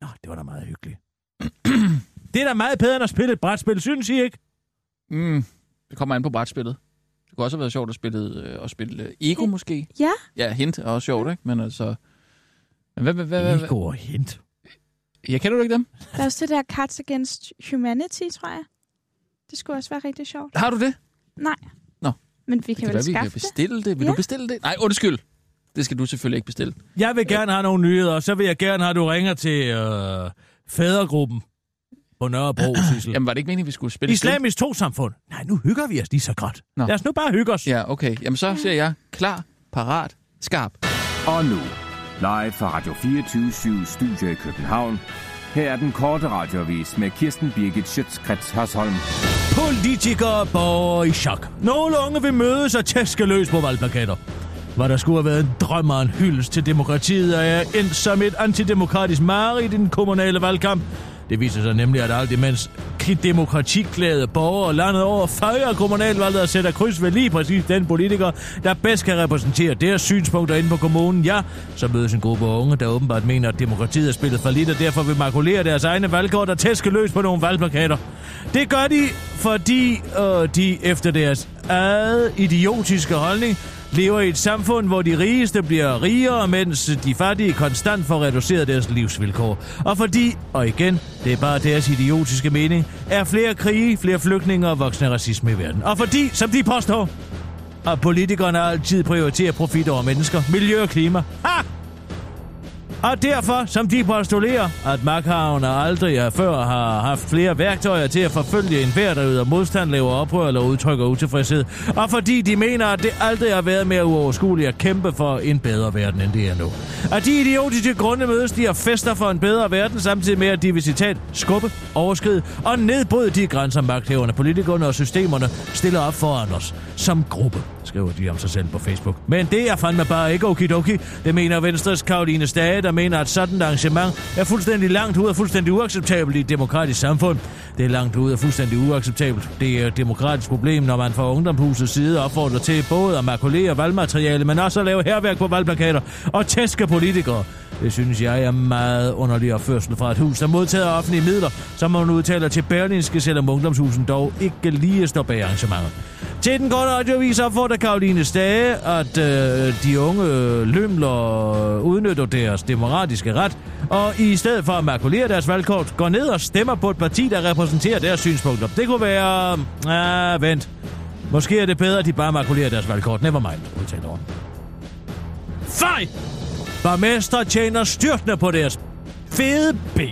Nå, det var da meget hyggeligt. Det er da meget bedre, end at spille et brætspil, synes I ikke? Mm. Det kommer an på brætspillet. Det kunne også have været sjovt at spille, øh, at spille Ego, måske. Ja. Ja, Hint er også sjovt, ikke? Men altså... Men hvad, hvad, hvad, hvad, Ego og Hint. Jeg kender du ikke dem? Der er også det der Cards Against Humanity, tror jeg. Det skulle også være rigtig sjovt. Har du det? Nej. Nå. Men vi kan, kan vel være, skaffe vi kan bestille det. det. Vil ja. du bestille det? Nej, undskyld. Det skal du selvfølgelig ikke bestille. Jeg vil gerne have nogle nyheder, og så vil jeg gerne have, at du ringer til øh, fædregruppen på Nørrebro, Sissel. Jamen, var det ikke meningen, vi skulle spille Islamisk trossamfund. Nej, nu hygger vi os lige så godt. Nå. Lad os nu bare hygge os. Ja, okay. Jamen, så siger jeg klar, parat, skarp. Og nu, live fra Radio fireogtyve syv Studio i København. Her er den korte radioavis med Kirsten Birgit Schiøtz Kretz Hørsholm. Politikere og borgere i chok. Nogle unge vil mødes og tæske løs på valgplakater. Hvad der skulle have været en drøm og en hyldest til demokratiet, og er endt som et antidemokratisk mareridt i den kommunale valgkamp. Det viser sig nemlig, at alt imens demokratiklæde borgere landet over fejrer kommunalvalget og sætter kryds ved lige præcis den politiker, der bedst kan repræsentere deres synspunkter inde på kommunen. Ja, så mødes en gruppe unge, der åbenbart mener, at demokratiet er spillet for lidt, og derfor vil makulere deres egne valgkort og tæske løs på nogle valgplakater. Det gør de, fordi øh, de efter deres eget idiotiske holdning lever i et samfund, hvor de rigeste bliver rigere, mens de fattige konstant får reduceret deres livsvilkår. Og fordi, og igen, det er bare deres idiotiske mening, er flere krige, flere flygtninge og voksende racisme i verden. Og fordi, som de påstår, at politikerne altid prioriterer profit over mennesker, miljø og klima. Ha! Og derfor, som de postulerer, at magthaverne aldrig før har haft flere værktøjer til at forfølge enhver, der yder modstand, laver oprør eller udtrykker utilfredshed. Og fordi de mener, at det aldrig har været mere uoverskueligt at kæmpe for en bedre verden, end det er nu. Og de idiotiske grunde mødes de og fester for en bedre verden, samtidig med, at de vil citat skubbe, overskride og nedbryde de grænser, magthaverne, politikerne og systemerne stiller op foran os som gruppe, skriver de om sig selv på Facebook. Men det er fandme bare ikke okidoki. Det mener Venstres Karoline Stage, der mener, at sådan et arrangement er fuldstændig langt ud og fuldstændig uacceptabelt i et demokratisk samfund. Det er langt ud og fuldstændig uacceptabelt. Det er et demokratisk problem, når man fra ungdomshusets side opfordrer til både at makulere valgmateriale, men også at lave hærværk på valgplakater og tæske politikere. Det synes jeg er meget underlig opførsel fra et hus, der modtager offentlige midler, som man udtaler til Berlingske, selvom ungdomshusen dog ikke lige står bag arrangementet. Til den korte radioavis opfordrer Karoline Stage, at øh, de unge lømler udnytter deres demokratiske ret, og i stedet for at makulere deres valgkort, går ned og stemmer på et parti, der repræsenterer deres synspunkter. Det kunne være... Ah, vent. Måske er det bedre, at de bare makulerer deres valgkort. Nevermind, udtaler hun. Fej! Borgmester tjener styrtende på deres fede ben.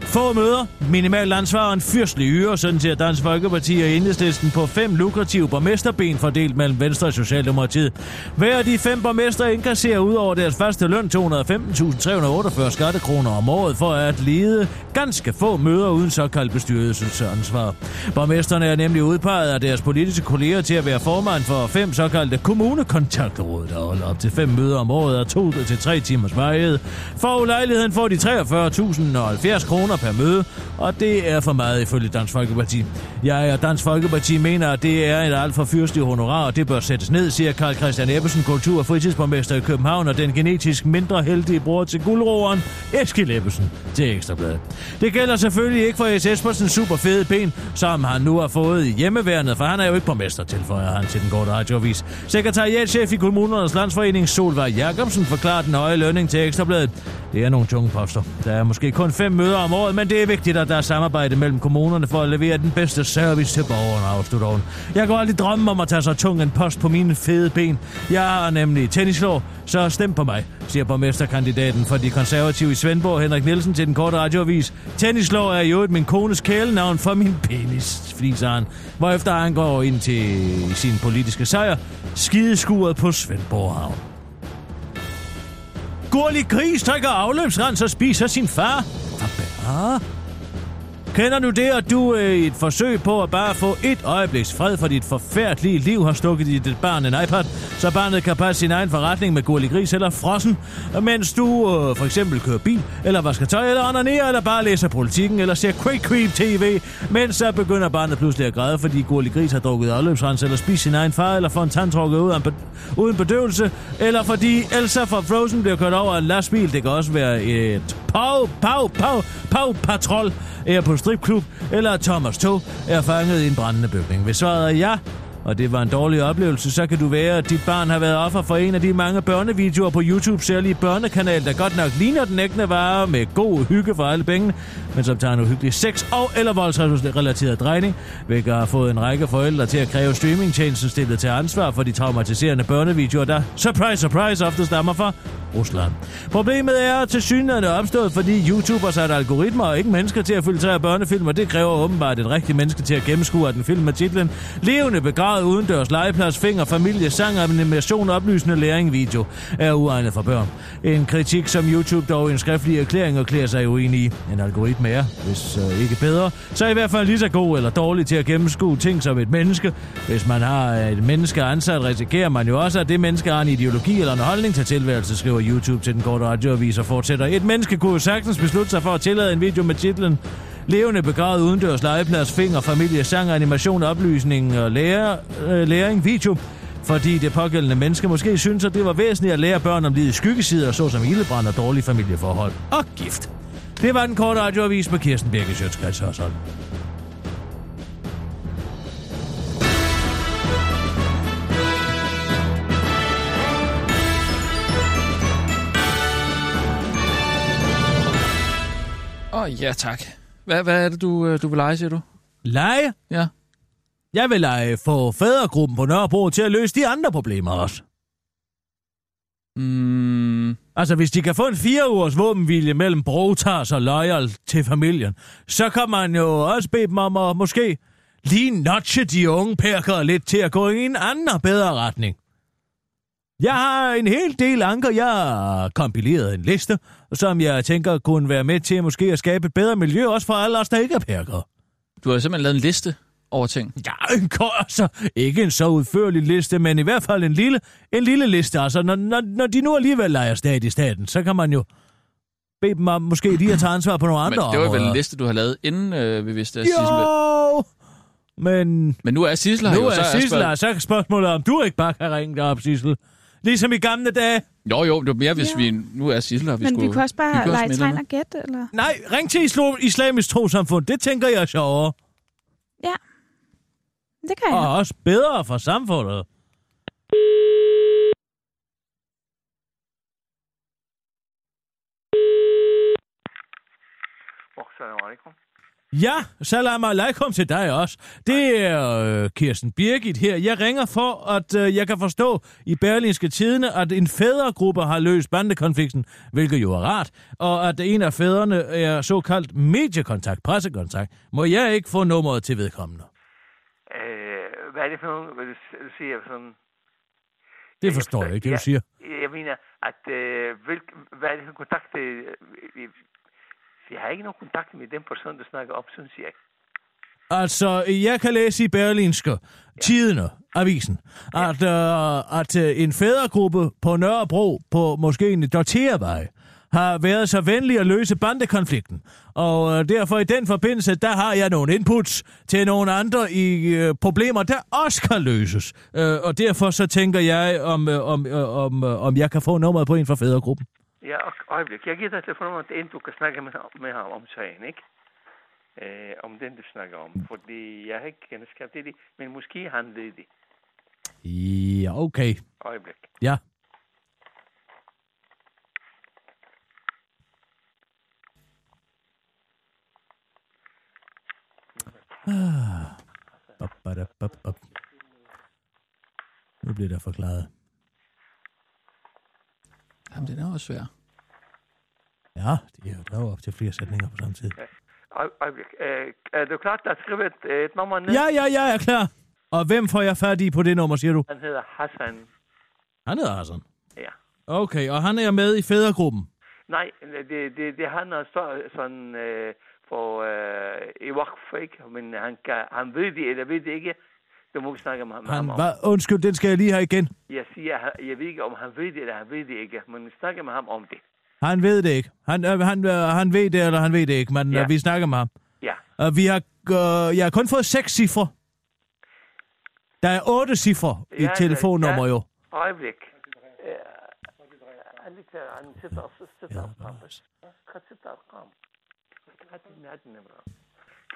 Få møder, minimalt ansvar og en fyrstelig yre, sådan til Dansk Folkeparti og Enhedslisten på fem lukrative borgmesterben fordelt mellem Venstre og Socialdemokratiet. Hver af de fem borgmestre indkasserer ud over deres faste løn to hundrede og femten tusind tre hundrede og otteogfyrre skattekroner om året for at lede ganske få møder uden såkaldt bestyrelsesansvar. Borgmesterne er nemlig udpeget af deres politiske kolleger til at være formand for fem såkaldte kommunekontaktråd, der holder op til fem møder om året og to til tre timers varighed. For ulejligheden får de treogfyrre tusind og halvfjerds kroner per møde, og det er for meget ifølge Dansk Folkeparti. Jeg og Dansk Folkeparti mener, at det er et alt for fyrstligt honorar, og det bør sættes ned, siger Carl Christian Ebbesen, kultur- og fritidsborgmester i København, og den genetisk mindre heldige bror til guldroeren, Eskil Ebbesen, til Ekstrabladet. Det gælder selvfølgelig ikke for S. Espersens super fede ben, som han nu har fået i hjemmeværnet, for han er jo ikke borgmester, tilføjer han til den korte radioavis. Sekretariatschef i Kommunernes Landsforening, Solvej Jacobsen, forklarer den høje lønning til Ekstrabladet. Det er nogle tunge poster. Der er måske kun fem møder om året, men det er vigtigt, at der er samarbejde mellem kommunerne for at levere den bedste service til borgerne, afslutter hun. Jeg kunne aldrig drømme om at tage så tung en post på mine fede ben. Jeg har nemlig tennislår, så stem på mig, siger borgmesterkandidaten for de konservative i Svendborg, Henrik Nielsen, til den korte radioavis. Tennislår er jo et min kones kælenavn for min penis, fliser han, hvorefter han går ind til sin politiske sejr, skideskuret på Svendborg Havn. Gurlig gris drikker afløbsrens og spiser sin far. Ah. Kender du det, at du i øh, et forsøg på at bare få et øjebliks fred for dit forfærdelige liv har stukket dit barn en iPad, så barnet kan passe sin egen forretning med gurlig gris eller frossen, mens du øh, for eksempel kører bil, eller vasker tøj, eller onanerer, eller bare læser Politikken, eller ser Quick Creep T V, mens så begynder barnet pludselig at græde, fordi gurlig gris har drukket afløbsrens, eller spist sin egen far, eller får en tandtrukket uden, be- uden bedøvelse, eller fordi Elsa fra Frozen bliver kørt over en lastbil. Det kan også være et pau, pau, pau, pau, patrol, er på stripklub, eller Thomas to er fanget i en brændende bygning. Hvis svaret er ja, og det var en dårlig oplevelse, så kan du være, at dit barn har været offer for en af de mange børnevideoer på YouTube, særlige børnekanal, der godt nok ligner den ægte vare med god hygge for alle pengene, men som tager en uhyggelig sex- og eller voldsrelateret drejning, hvilket har fået en række forældre til at kræve streamingtjenesten stillet til ansvar for de traumatiserende børnevideoer, der, surprise, surprise, ofte stammer fra Rusland. Problemet er tilsyneladende opstået, fordi YouTubers har et algoritmer og ikke mennesker til at filtrere børnefilm, og det kræver åbenbart et rigtigt menneske til at gennemskue, at den film med titlen Levende begravet udendørs legeplads, finger, familie, sang, animation, oplysende læring, video er uegnet for børn. En kritik, som YouTube dog i en skriftlig erklæring erklærer sig uenig i. En algoritme er, hvis øh, ikke bedre, så i hvert fald lige så god eller dårlig til at gennemskue ting som et menneske. Hvis man har et menneske ansat, risikerer man jo også, at det menneske har en ideologi eller en holdning til tilværelse, skriver YouTube til den korte radioavis og fortsætter. Et menneske kunne jo sagtens beslutte sig for at tillade en video med titlen Levende begravet udendørs legeplads, finger, familie, sang, animation, oplysning og lærer, øh, læring, video, fordi det pågældende menneske måske synes, at det var væsentligt at lære børn om livets skyggesider, såsom ildebrand og dårlige familieforhold og gift. Det var den korte radioavis med Kirsten Birgit Schiøtz Kretz Hørsholm. Ja, tak. Hvad, hvad er det, du, du vil lege, siger du? Lege? Ja. Jeg vil lege få fædregruppen på Nørrebro til at løse de andre problemer også. Mm. Altså, hvis de kan få en fire ugers våbenvilje mellem Brotars og Loyal til familien, så kan man jo også bede dem om at måske lige notche de unge perker lidt til at gå i en anden bedre retning. Jeg har en hel del anker. Jeg har kompileret en liste, som jeg tænker kunne være med til måske at skabe et bedre miljø, også for alle os, der ikke er perker. Du har jo simpelthen lavet en liste over ting. Ja, en altså, ikke en så udførlig liste, men i hvert fald en lille, en lille liste. Altså, når, når, når de nu alligevel leger stat i staten, så kan man jo bede dem om måske lige at tage ansvar på nogle andre. Men det var vel en liste, du har lavet inden, øh, vi vidste, at Jo! Men... Men nu er Sissel her jo. Nu er Sissel her, så er spørgsmålet, om du ikke bare kan ringe dig op, Sissel. Ligesom i gamle dage. Jo, jo, det var mere, hvis ja. vi... Nu er Sissel her, vi Men skulle... Men vi kan også bare kan lege tegn og gæt, eller? Nej, ring til Islamisk Trossamfund. Det tænker jeg er sjovere. Ja, det kan og jeg. Og også bedre for samfundet. Ja, salam alaikum til dig også. Det er øh, Kirsten Birgit her. Jeg ringer for, at øh, jeg kan forstå i Berlingske Tidene, at en fædregruppe har løst bandekonflikten, hvilket jo er rart, og at en af fædrene er såkaldt mediekontakt, pressekontakt. Må jeg ikke få nummeret til vedkommende? Øh, hvad er det for nogen, hvad du siger sådan? Det forstår jeg ikke, det du siger. Jeg, jeg mener, at øh, hvilke, hvad er det for kontakt... Øh, øh, Jeg har ikke nogen kontakt med den person, der snakker op, synes jeg. Altså, jeg kan læse i Berlingske, ja. Tidene, avisen, ja. at, øh, at øh, en fædregruppe på Nørrebro, på måske en Dorteavej, har været så venlig at løse bandekonflikten. Og øh, derfor i den forbindelse, der har jeg nogle inputs til nogle andre i øh, problemer, der også kan løses. Øh, og derfor så tænker jeg, om, øh, om, øh, om, øh, om jeg kan få nummeret på en fra fædregruppen. Ja, øjeblik. Jeg giver dig telefonnummeret, inden du kan snakke med, med ham om sagen, ikke? Øh, om den, du snakker om. Fordi jeg ikke kan skabe det, men måske han ved det. Ja, okay. Øjeblik. Ja. Ah. Bop, badab, bop, bop. Nu bliver der forklaret. Jamen, den er også svær. Ja, det er jo lavet op til flere sætninger på samme tid. Øjeblik. Er du klar til at skrive et nummer ned? Ja, ja, ja, jeg er klar. Og hvem får jeg fat i på det nummer, siger du? Han hedder Hassan. Han hedder Hassan? Ja. Okay, og han er med i fædregruppen? Nej, det, det, det han er sådan øh, for øh, i wakf, ikke? Men han, kan, han ved det, eller ved det ikke. Du må ikke snakke om ham. Han var, undskyld, den skal jeg lige have igen. Jeg siger, jeg, jeg ved ikke, om han ved det, eller han ved det ikke. Men snakker med ham om det. Han ved det ikke. Han, øh, han, øh, han ved det, eller han ved det ikke. Men ja. øh, vi snakker med ham. Ja. Og vi har, øh, jeg har kun fået seks cifre. Der er otte cifre ja, i et telefonnummer, ja. Jo. Øjeblik. Ja.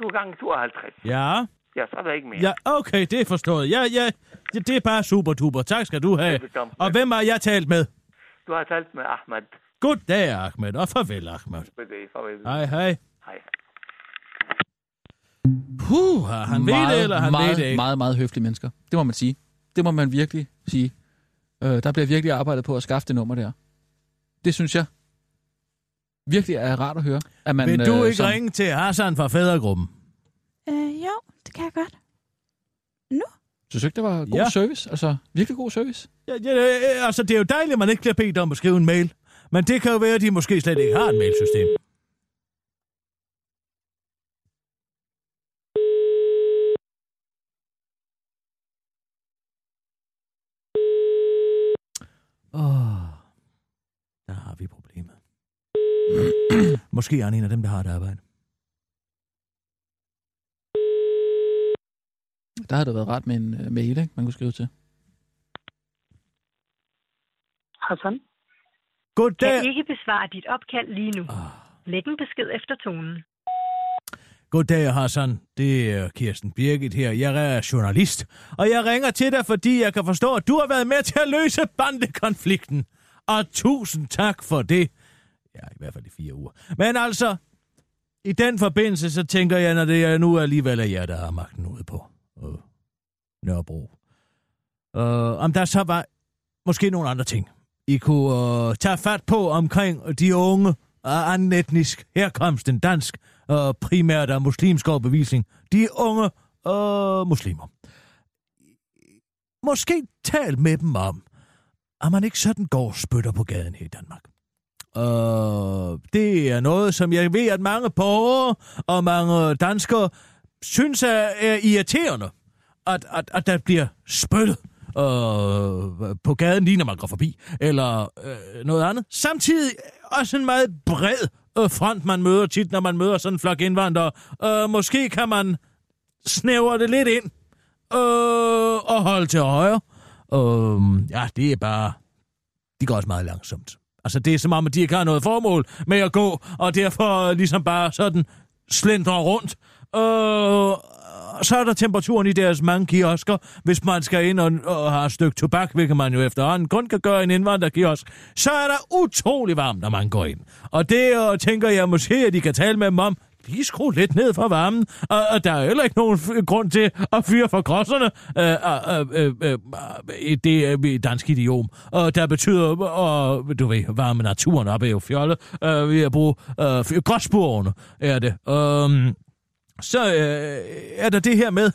to gange tooghalvtreds. Ja. Ja, så er der ikke mere. Ja, okay, det er forstået. Ja, ja, det er bare super duper. Tak skal du have. Og hvem har jeg talt med? Du har talt med Ahmed. God dag, Ahmed, og farvel, Ahmed. Farvel. Hej, hej. Hej. Puh, har han meget, ved det, eller han meget, ved det ikke? Meget, meget, meget høflige mennesker. Det må man sige. Det må man virkelig sige. Øh, der bliver virkelig arbejdet på at skaffe det nummer der. Det synes jeg virkelig er rart at høre. At man, vil du øh, ikke som... ringe til Hassan fra Fædregruppen? Øh, jo, det kan jeg godt. Nu? Jeg synes ikke, det var god ja. service? Altså, virkelig god service? Ja, ja, altså, det er jo dejligt, at man ikke bliver bedt om at skrive en mail. Men det kan jo være, at de måske slet ikke har et mailsystem. Åh, oh, der har vi problemet. Måske er han en af dem, der har et arbejde. Der havde det været ret med en uh, mail, ikke? Man kunne skrive til. Hassan? Goddag. Jeg kan ikke besvare dit opkald lige nu. Oh. Læg en besked efter tonen. Goddag, Hassan. Det er Kirsten Birgit her. Jeg er journalist, og jeg ringer til dig, fordi jeg kan forstå, at du har været med til at løse bandekonflikten. Og tusind tak for det. Ja, i hvert fald i fire uger. Men altså, i den forbindelse, så tænker jeg, når det er nu alligevel er jer, der har magten ude på uh, Nørrebro. Uh, om der så var måske nogle andre ting, I kunne uh, tage fat på omkring de unge af uh, anden etnisk herkomsten dansk, og primært af muslimsk overbevisning, de unge øh, muslimer. Måske tal med dem om, at man ikke sådan går og spytter på gaden her i Danmark. Øh, det er noget, som jeg ved, at mange borgere og mange danskere synes er, er irriterende, at, at, at der bliver spyttet øh, på gaden, lige når man går forbi, eller øh, noget andet. Samtidig også en meget bred front, man møder tit, når man møder sådan en flok indvandrere. Øh, måske kan man snævre det lidt ind øh, og holde til højre. Øh, ja, det er bare... De går også meget langsomt. Altså, det er som om, at de ikke har noget formål med at gå, og derfor ligesom bare sådan slendrer rundt. Øh, så er der temperaturen i deres mange kiosker, hvis man skal ind og, og har et stykke tobak, hvilket man jo efterhånden kun kan gøre i en indvandrerkiosk, så er der utrolig varmt, når man går ind. Og det og tænker jeg måske, at de kan tale med dem om, lige skru lidt ned for varmen, og, og der er heller ikke nogen f- grund til at fyre for krosserne. Øh, øh, øh, øh, det er et dansk idiom, og der betyder, øh, du ved, varme naturen op er jo fjollet, øh, ved at bruge øh, gråsburene, er det. Øh, Så øh, er der det her med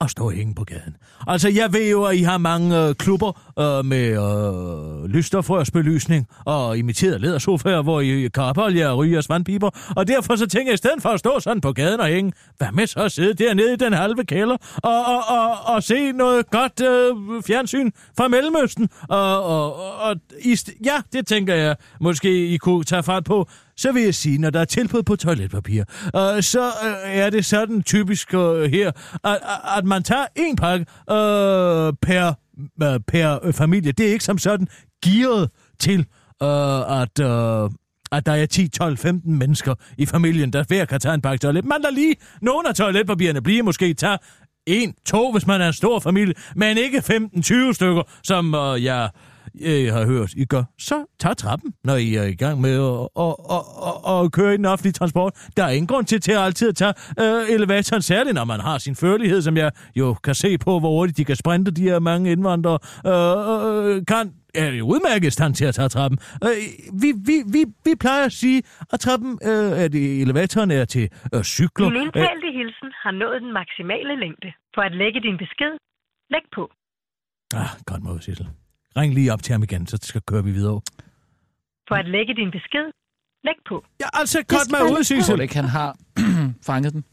at stå og hænge på gaden. Altså, jeg ved jo, at I har mange øh, klubber øh, med øh, lysterfrøsbelysning og imiterede lædersofaer, hvor I kan opholde jer og ryge og svandpiber. Og derfor så tænker jeg, i stedet for at stå sådan på gaden og hænge, vær med så at sidde dernede i den halve kælder og, og, og, og se noget godt øh, fjernsyn fra Mellemøsten. Og, og, og st- ja, det tænker jeg måske, I kunne tage fart på. Så vil jeg sige, når der er tilbud på toiletpapir, øh, så øh, er det sådan typisk øh, her, at, at man tager en pakke øh, per, øh, per øh, familie. Det er ikke som sådan gearet til, øh, at, øh, at der er ti, tolv, femten mennesker i familien, der hver kan tage en pakke toilet. Man lader lige nogle af toiletpapirerne blive, måske tager en, to, hvis man er en stor familie, men ikke femten, tyve stykker, som øh, jeg... jeg har hørt, I gør, så tag trappen, når I er i gang med at, at, at, at, at køre i den offentlige transport. Der er ingen grund til, til at altid tage øh, elevatoren, særligt når man har sin førlighed, som jeg jo kan se på, hvor hurtigt de kan sprinte, de her mange indvandrere. Øh, øh, kan er jo udmærket stand til at tage trappen. Øh, vi, vi, vi, vi plejer at sige, at trappen, øh, at elevatoren er til øh, cykler. Din indtalte hilsen har nået den maksimale længde. For at lægge din besked, læg på. Ah, godt måde, Sissel. Ring lige op til ham igen, så skal kører vi videre. For at lægge din besked, læg på. Ja, altså godt med udsigelse. Jeg tror han har fanget den.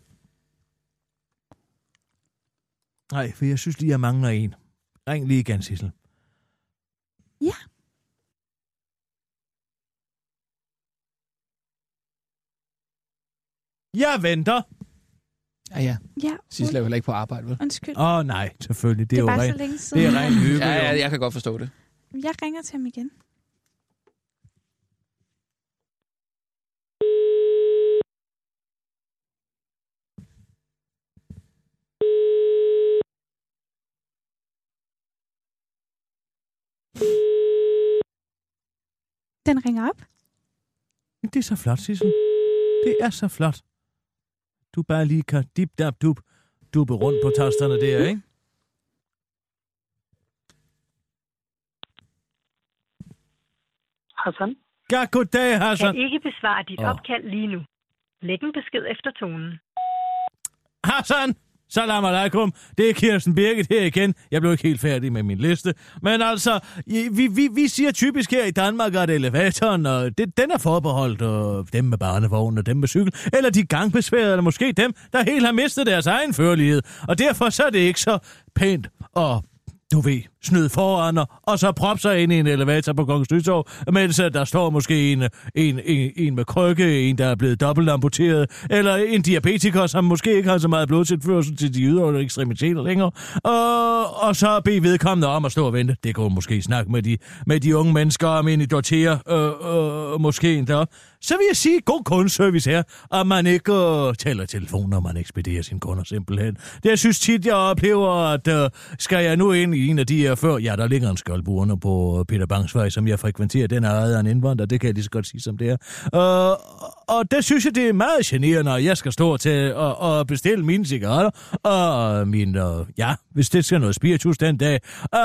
Nej, for jeg synes lige, jeg mangler en. Ring lige igen, Sissel. Ja. Jeg venter. Ah, ja, ja. Sissel er jo heller ikke på arbejde, vel? Undskyld. Åh oh, nej, selvfølgelig. Det, det er bare ren, så længe siden. Det er ren hygge. Ja, ja, jeg kan godt forstå det. Jeg ringer til ham igen. Den ringer op. Det er så flot, Sissel. Det er så flot. Du bare lige kan dip-dap-dup. Duppe rundt på tasterne der, ikke? Hassan? Ja, goddag, Hassan. Kan ikke besvare dit oh. opkald lige nu. Læg en besked efter tonen. Hassan! Salam alaikum. Det er Kirsten Birgit her igen. Jeg blev ikke helt færdig med min liste. Men altså, vi, vi, vi siger typisk her i Danmark, at elevatoren, og det, den er forbeholdt og dem med barnevogn og dem med cykel, eller de gangbesværede, eller måske dem, der helt har mistet deres egen førlighed. Og derfor så er det ikke så pænt og du ved, snyd foran, og så prop sig ind i en elevator på Kongens Nytorv, mens der står måske en, en, en, en med krykke, en, der er blevet dobbelt amputeret, eller en diabetiker, som måske ikke har så meget blodtilførsel til de ydre ekstremiteter længere, og, og så bede vedkommende om at stå og vente. Det kunne måske snakke med de, med de unge mennesker, om en i dorterer, øh, øh, måske en deroppe. Så vil jeg sige god kundeservice her, at man ikke øh, taler telefon, når man ekspederer sine kunder simpelthen. Det jeg synes tit, jeg oplever, at øh, skal jeg nu ind i en af de her før, ja, der ligger en skjoldburerne på Peter Bangsvej, som jeg frekventerer. Den er ejet af en indvandrer, det kan jeg lige så godt sige som det er. Øh, og der synes jeg, det er meget generende, når jeg skal stå til og, og bestille mine cigaretter, og min, øh, ja, hvis det skal noget spiritus den dag. Øh,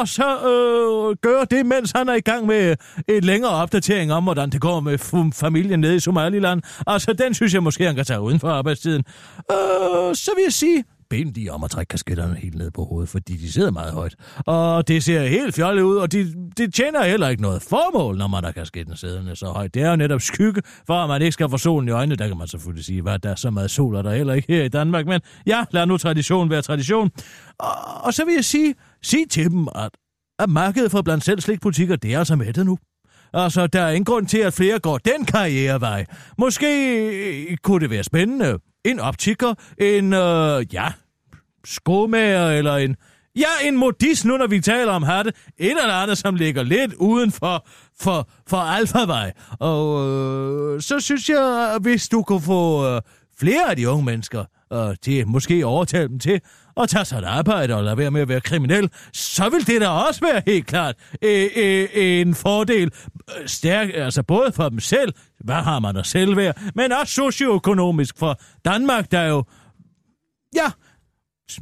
og så øh, gør det, mens han er i gang med en længere opdatering om, hvordan det går med familien nede i Somaliland. Altså, den synes jeg måske, han kan tage uden for arbejdstiden. Øh, så vil jeg sige, ben de om at trække kasketterne helt ned på hovedet, fordi de sidder meget højt. Og det ser helt fjollet ud, og det de tjener heller ikke noget formål, når man har kasketten siddende så højt. Det er jo netop skygge, for at man ikke skal få solen i øjnene. Der kan man selvfølgelig sige, hvad der er så meget sol, og der heller ikke her i Danmark. Men ja, lad nu tradition være tradition. Og, og så vil jeg sige, sig til dem, at, at markedet for blandt selv slikbutikker, det er altså mættet nu. Altså, der er ingen grund til, at flere går den karrierevej. Måske kunne det være spændende. En optikker, en, øh, ja, skomager eller en... Ja, en modis nu, når vi taler om hatte. Et eller andet, som ligger lidt uden for, for, for alfavej. Og øh, så synes jeg, at hvis du kunne få øh, flere af de unge mennesker øh, til måske overtale dem til og tage sig et arbejde og lade være med at være kriminel, så vil det da også være helt klart øh, øh, en fordel. Stærk, altså både for dem selv, hvad har man at selv være, men også socioøkonomisk for Danmark, der jo, ja,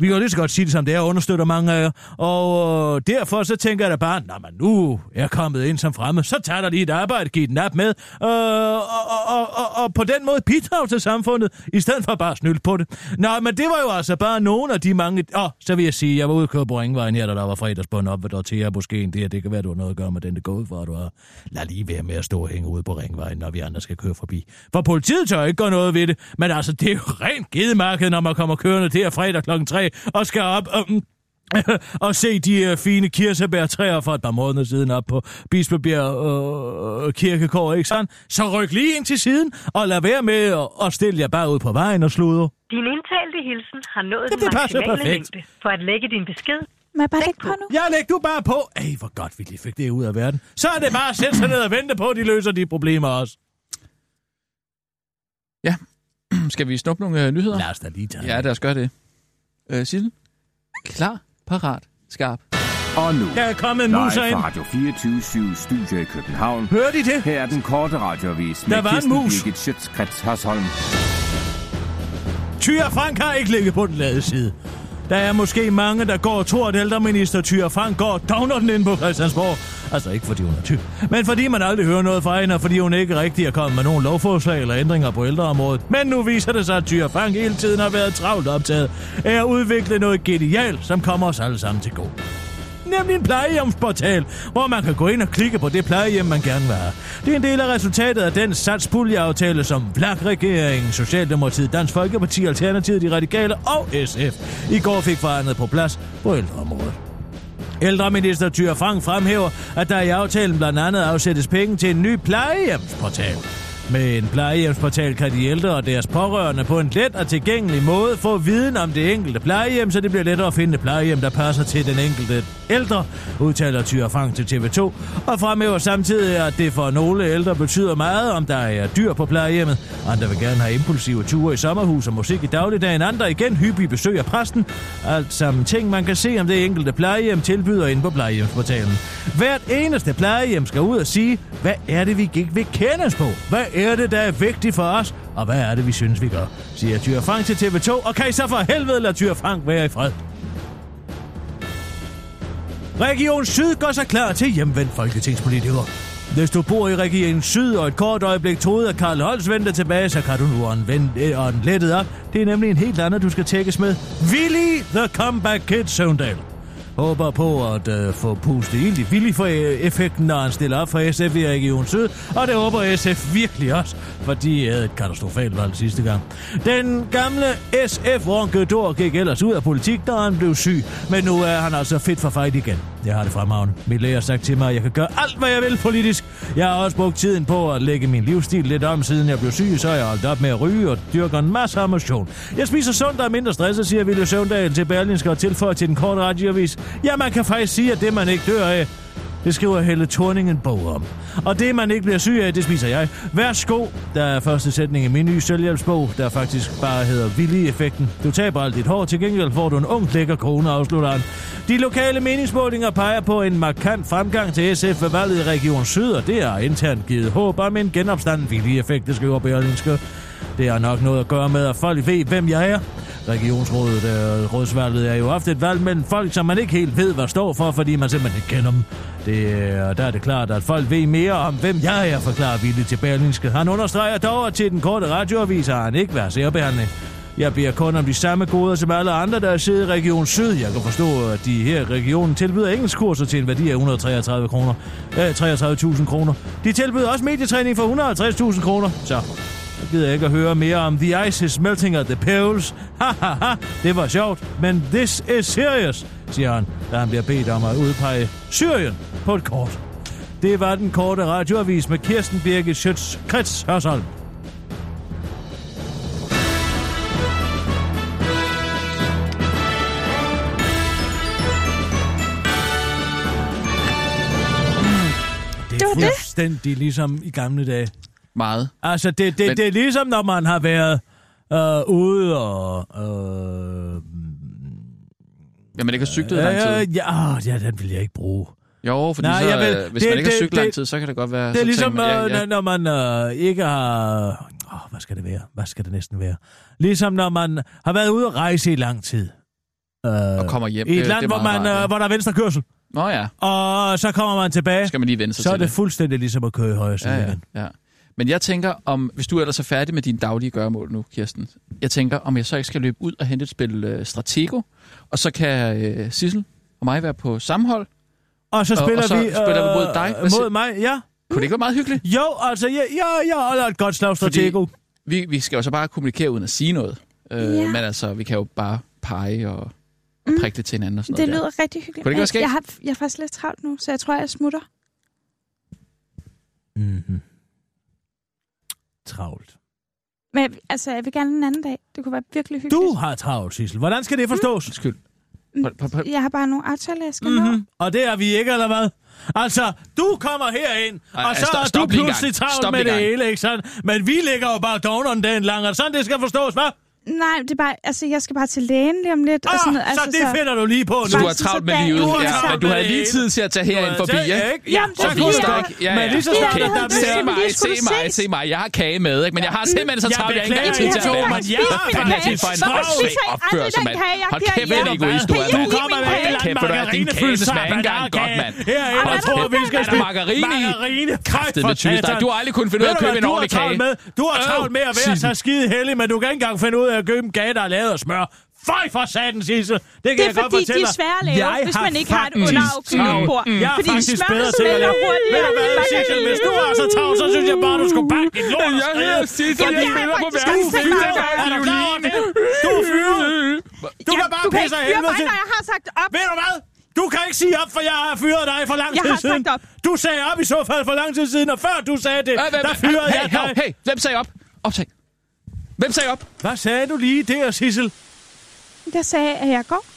vi kan lige så godt sige det som det er, understøtter mange af jer, og øh, derfor så tænker jeg da bare, nej, men nu er jeg kommet ind som fremme, så tager der lige et arbejde, giver den app med, øh, og, og, og, og, og på den måde bidrager til samfundet, i stedet for bare at snylde på det. Nej, men det var jo altså bare nogle af de mange... Åh, oh, så vil jeg sige, jeg var ude og køre på Ringvejen her, da der var fredagsbånd op ved Dortea, måske en der, det kan være, du har noget at gøre med den, det går ud for, du har... Lad lige være med at stå og hænge ude på Ringvejen, når vi andre skal køre forbi. For politiet tør ikke gøre noget ved det, men altså, det er jo rent gedemarked, når man kommer kørende der fredag klokken og skal op øh, øh, og se de øh, fine kirsebærtræer for et par måneder siden op på Bispebjerg øh, Kirkegård, ikke sådan? Så ryk lige ind til siden og lad være med at stille jer bare ud på vejen og sluder. Din indtalte hilsen har nået den maksimale længde for at lægge din besked. Må jeg bare lægge på nu? Ja, læg du bare på. Ej, hvor godt vi lige fik det ud af verden. Så er det bare at sætte sig ned og vente på, at de løser de problemer også. Ja, skal vi snuppe nogle øh, nyheder? Lad os da lige tage. Ja, lad os gøre det. Øh, Sissel? Klar, parat, skarp. Og nu, der er kommet en muser ind. Radio fireogtyve syv Studio i København. Hører de det? Her er den korte radioavis med Kirsten Birgit Schiøtz Kretz Hørsholm. Thyra Frank har ikke ligget på den lade side. Der er måske mange, der går og tror, at ældreminister Thyra Frank går og downer den inde på Christiansborg. Altså ikke fordi hun er tyk, men fordi man aldrig hører noget fra hende, og fordi hun ikke rigtig er kommet med nogen lovforslag eller ændringer på ældreområdet. Men nu viser det sig, at Thyra Frank hele tiden har været travlt optaget af at udvikle noget genialt, som kommer os alle sammen til gode. Nemlig en plejehjemsportal, hvor man kan gå ind og klikke på det plejehjem, man gerne vil have. Det er en del af resultatet af den satspuljeaftale, som V L A K-regeringen, Socialdemokratiet, Dansk Folkeparti, Alternativet, De Radikale og S F i går fik forhandlet på plads på ældreområdet. Ældreminister Thyra Frank fremhæver, at der i aftalen blandt andet afsættes penge til en ny plejehjemsportal. Med en plejehjemsportal kan de ældre og deres pårørende på en let og tilgængelig måde få viden om det enkelte plejehjem, så det bliver lettere at finde plejehjem, der passer til den enkelte ældre, udtaler Thyra Frank til T V to, og fremhæver samtidig, at det for nogle ældre betyder meget, om der er dyr på plejehjemmet. Andre vil gerne have impulsive ture i sommerhus og musik i dagligdagen, andre igen hyppige besøg af præsten. Alt sammen ting, man kan se, om det enkelte plejehjem tilbyder inde på plejehjemsportalen. Hvert eneste plejehjem skal ud og sige, hvad er det, vi ikke vil kendes på? Hvad er det, der er vigtigt for os? Og hvad er det, vi synes, vi gør? Siger Thyra Frank til T V to, og kan I så for helvede lade Thyra Frank være i fred? Region Syd gør sig klar til hjemvendt folketingspolitikere. Hvis du bor i Region Syd og et kort øjeblik troede, at Carl Holtz vendte tilbage, så kan du nu ånden lettet op. Det er nemlig en helt anden, du skal tækkes med. Villy the Comeback Kid Søvndal håber på at øh, få pustet ild i Villy for effekten, når han stiller op for S F i Region Syd. Og det håber S F virkelig også, for de havde et katastrofalt valg sidste gang. Den gamle S F-ronkedor gik ellers ud af politik, da han blev syg. Men nu er han altså fit for fight igen. Jeg har det fremragende. Min læge har sagt til mig, at jeg kan gøre alt, hvad jeg vil politisk. Jeg har også brugt tiden på at lægge min livsstil lidt om, siden jeg blev syg, så jeg holdt op med at ryge og dyrker en masse af motion. Jeg spiser sundt og er mindre stresset, siger Villy Søvndal til Berlingske og tilføjer til den korte radioavis. Ja, man kan faktisk sige, at det, man ikke dør af, det skriver Helle Thorning en bog om. Og det, man ikke bliver syg af, det spiser jeg. Værsgo, der er første sætning i min nye selvhjælpsbog, der faktisk bare hedder Villy-effekten. Du taber alt dit hår, til gengæld får du en ung, lækker krone, afslutter han. De lokale meningsmålinger peger på en markant fremgang til S F ved valget i Region Syd, og det har internt givet håb om en genopstanden Villy-effekt, det skriver Berlingske. Det har nok noget at gøre med, at folk ved, hvem jeg er. Regionsrådet og rådsvalget er jo ofte et valg mellem folk, som man ikke helt ved, hvad står for, fordi man simpelthen ikke kender dem. Det, der er det klart, at folk ved mere om, hvem jeg er, forklarer Villy til Berlingske. Han understreger dog, at til den korte radioavis har han ikke været særbehandling. Jeg beder kun om de samme goder som alle andre, der sidder i Region Syd. Jeg kan forstå, at de her i regionen tilbyder engelskkurser til en værdi af et hundrede og treogtredive kroner. Øh, treogtredive tusind kroner. De tilbyder også medietræning for et hundrede og halvtreds tusind kroner. Så jeg gider ikke at høre mere om The Ice is Melting at the Poles. Hahaha, det var sjovt, men this is serious, siger han, da han bliver bedt om at udpege Syrien på et kort. Det var den korte radioavis med Kirsten Birgit Schiøtz Kretz Hørsholm. Det er fuldstændig ligesom i gamle dage. Meget. Altså, det, det, Men... det er ligesom, når man har været øh, ude og... Øh... Jamen, det kan cykle lang tid. Ja, ja, den vil jeg ikke bruge. Jo, fordi nej, så, vil, hvis det, man ikke har cyklet lang tid, så kan det godt være... Det er ligesom, man, ja, ja. når man øh, ikke har... Åh, hvad skal det være? Hvad skal det næsten være? Ligesom når man har været ude at rejse i lang tid. Øh, og kommer hjem. I et det, land, det hvor, man, rart, ja. hvor der er venstre kørsel. Nå ja. Og så kommer man tilbage. Skal man lige vende sig så til det. Så er det fuldstændig ligesom at køre i højre side igen. Ja, ja. Men jeg tænker, om hvis du ellers er færdig med dine daglige gøremål nu, Kirsten, jeg tænker, om jeg så ikke skal løbe ud og hente et spil øh, Stratego, og så kan øh, Sissel og mig være på samme hold. Og så spiller, og, og så vi, spiller øh, vi mod dig. Hvad mod mig, ja. Kunne det ikke være meget hyggeligt? Jo, altså, ja, ja, ja, eller et godt slag Stratego. Vi, vi skal jo så bare kommunikere uden at sige noget. Øh, ja. Men altså, vi kan jo bare pege og, og prikke det til hinanden og sådan det noget. Det lyder der. Rigtig hyggeligt. Kunne det ikke være skægt? Jeg har, jeg har faktisk lidt travlt nu, så jeg tror, jeg smutter. Mhm. Travlt. Men altså, jeg vil gerne en anden dag. Det kunne være virkelig hyggeligt. Du har travlt, Sissel. Hvordan skal det forstås? Mm. Skyld. P-p-p- jeg har bare nogle aftaler, jeg skal mm-hmm. nå. Og det er vi ikke, eller hvad? Altså, du kommer herind, ej, og så ej, stop, er du pludselig travlt stop med det hele, ikke sådan? Men vi ligger jo bare dogneren dagen lang, og sådan det skal forstås, hvad? Nej, det er bare, altså, jeg skal bare til lægen lige om lidt. Ah, og sådan noget. Altså, så det finder du lige på nu. Du har travlt med livet, ja, ja, men du har lige tid til at tage herind forbi, ikke? Ja, jamen, så kunne jeg ikke. Ja, ja. Men lige så snart, okay. der bliver... Se mig, se mig, se mig. Jeg har kage med, ikke? Men jeg har simpelthen så travlt, jeg ikke har tid til at være. Jeg har tid for en håndssvig opførsel, mand. Hold kæft, det er egoist, du er, mand. Du kommer med en eller anden margarinefyldt smager ikke engang godt, mand. Hold kæft, er der margarine i? Kræftet med tyst dig. Du har aldrig kunnet finde ud af at købe en ordentlig kage. Du har travlt med at være så skide heldig, men du kan ikke engang finde ud af at købe en kage, der er lavet af smør. Føj for satan, Sissel! Det kan det er jeg godt fortælle dig. Det er fordi, de er svære at lave, hvis man ikke har et underafkøbebord. Jeg er fordi faktisk bedre til at lave. Ved du hvad, Sissel? Hvis du har så travlt, så synes jeg bare, du skulle bakke dit lort og skride. Jeg hedder Sissel, jeg spiller på verden. Du fyrer dig, er du klar over det? Du er fyret. Du kan bare pisse af helvede til. Du kan ikke fyre mig, når jeg har sagt op. Ved du hvad? Du kan ikke sige op, for jeg har fyret dig for lang jeg tid siden. Op. Du sagde op i så fald for lang tid siden, og før du sagde det, øh, hvem, der fyrede øh, jeg hey, dig. Hey, hvem sagde op? Optag. Hvem sagde op? Hvad sagde du lige der, Sissel? Jeg sagde, at jeg går.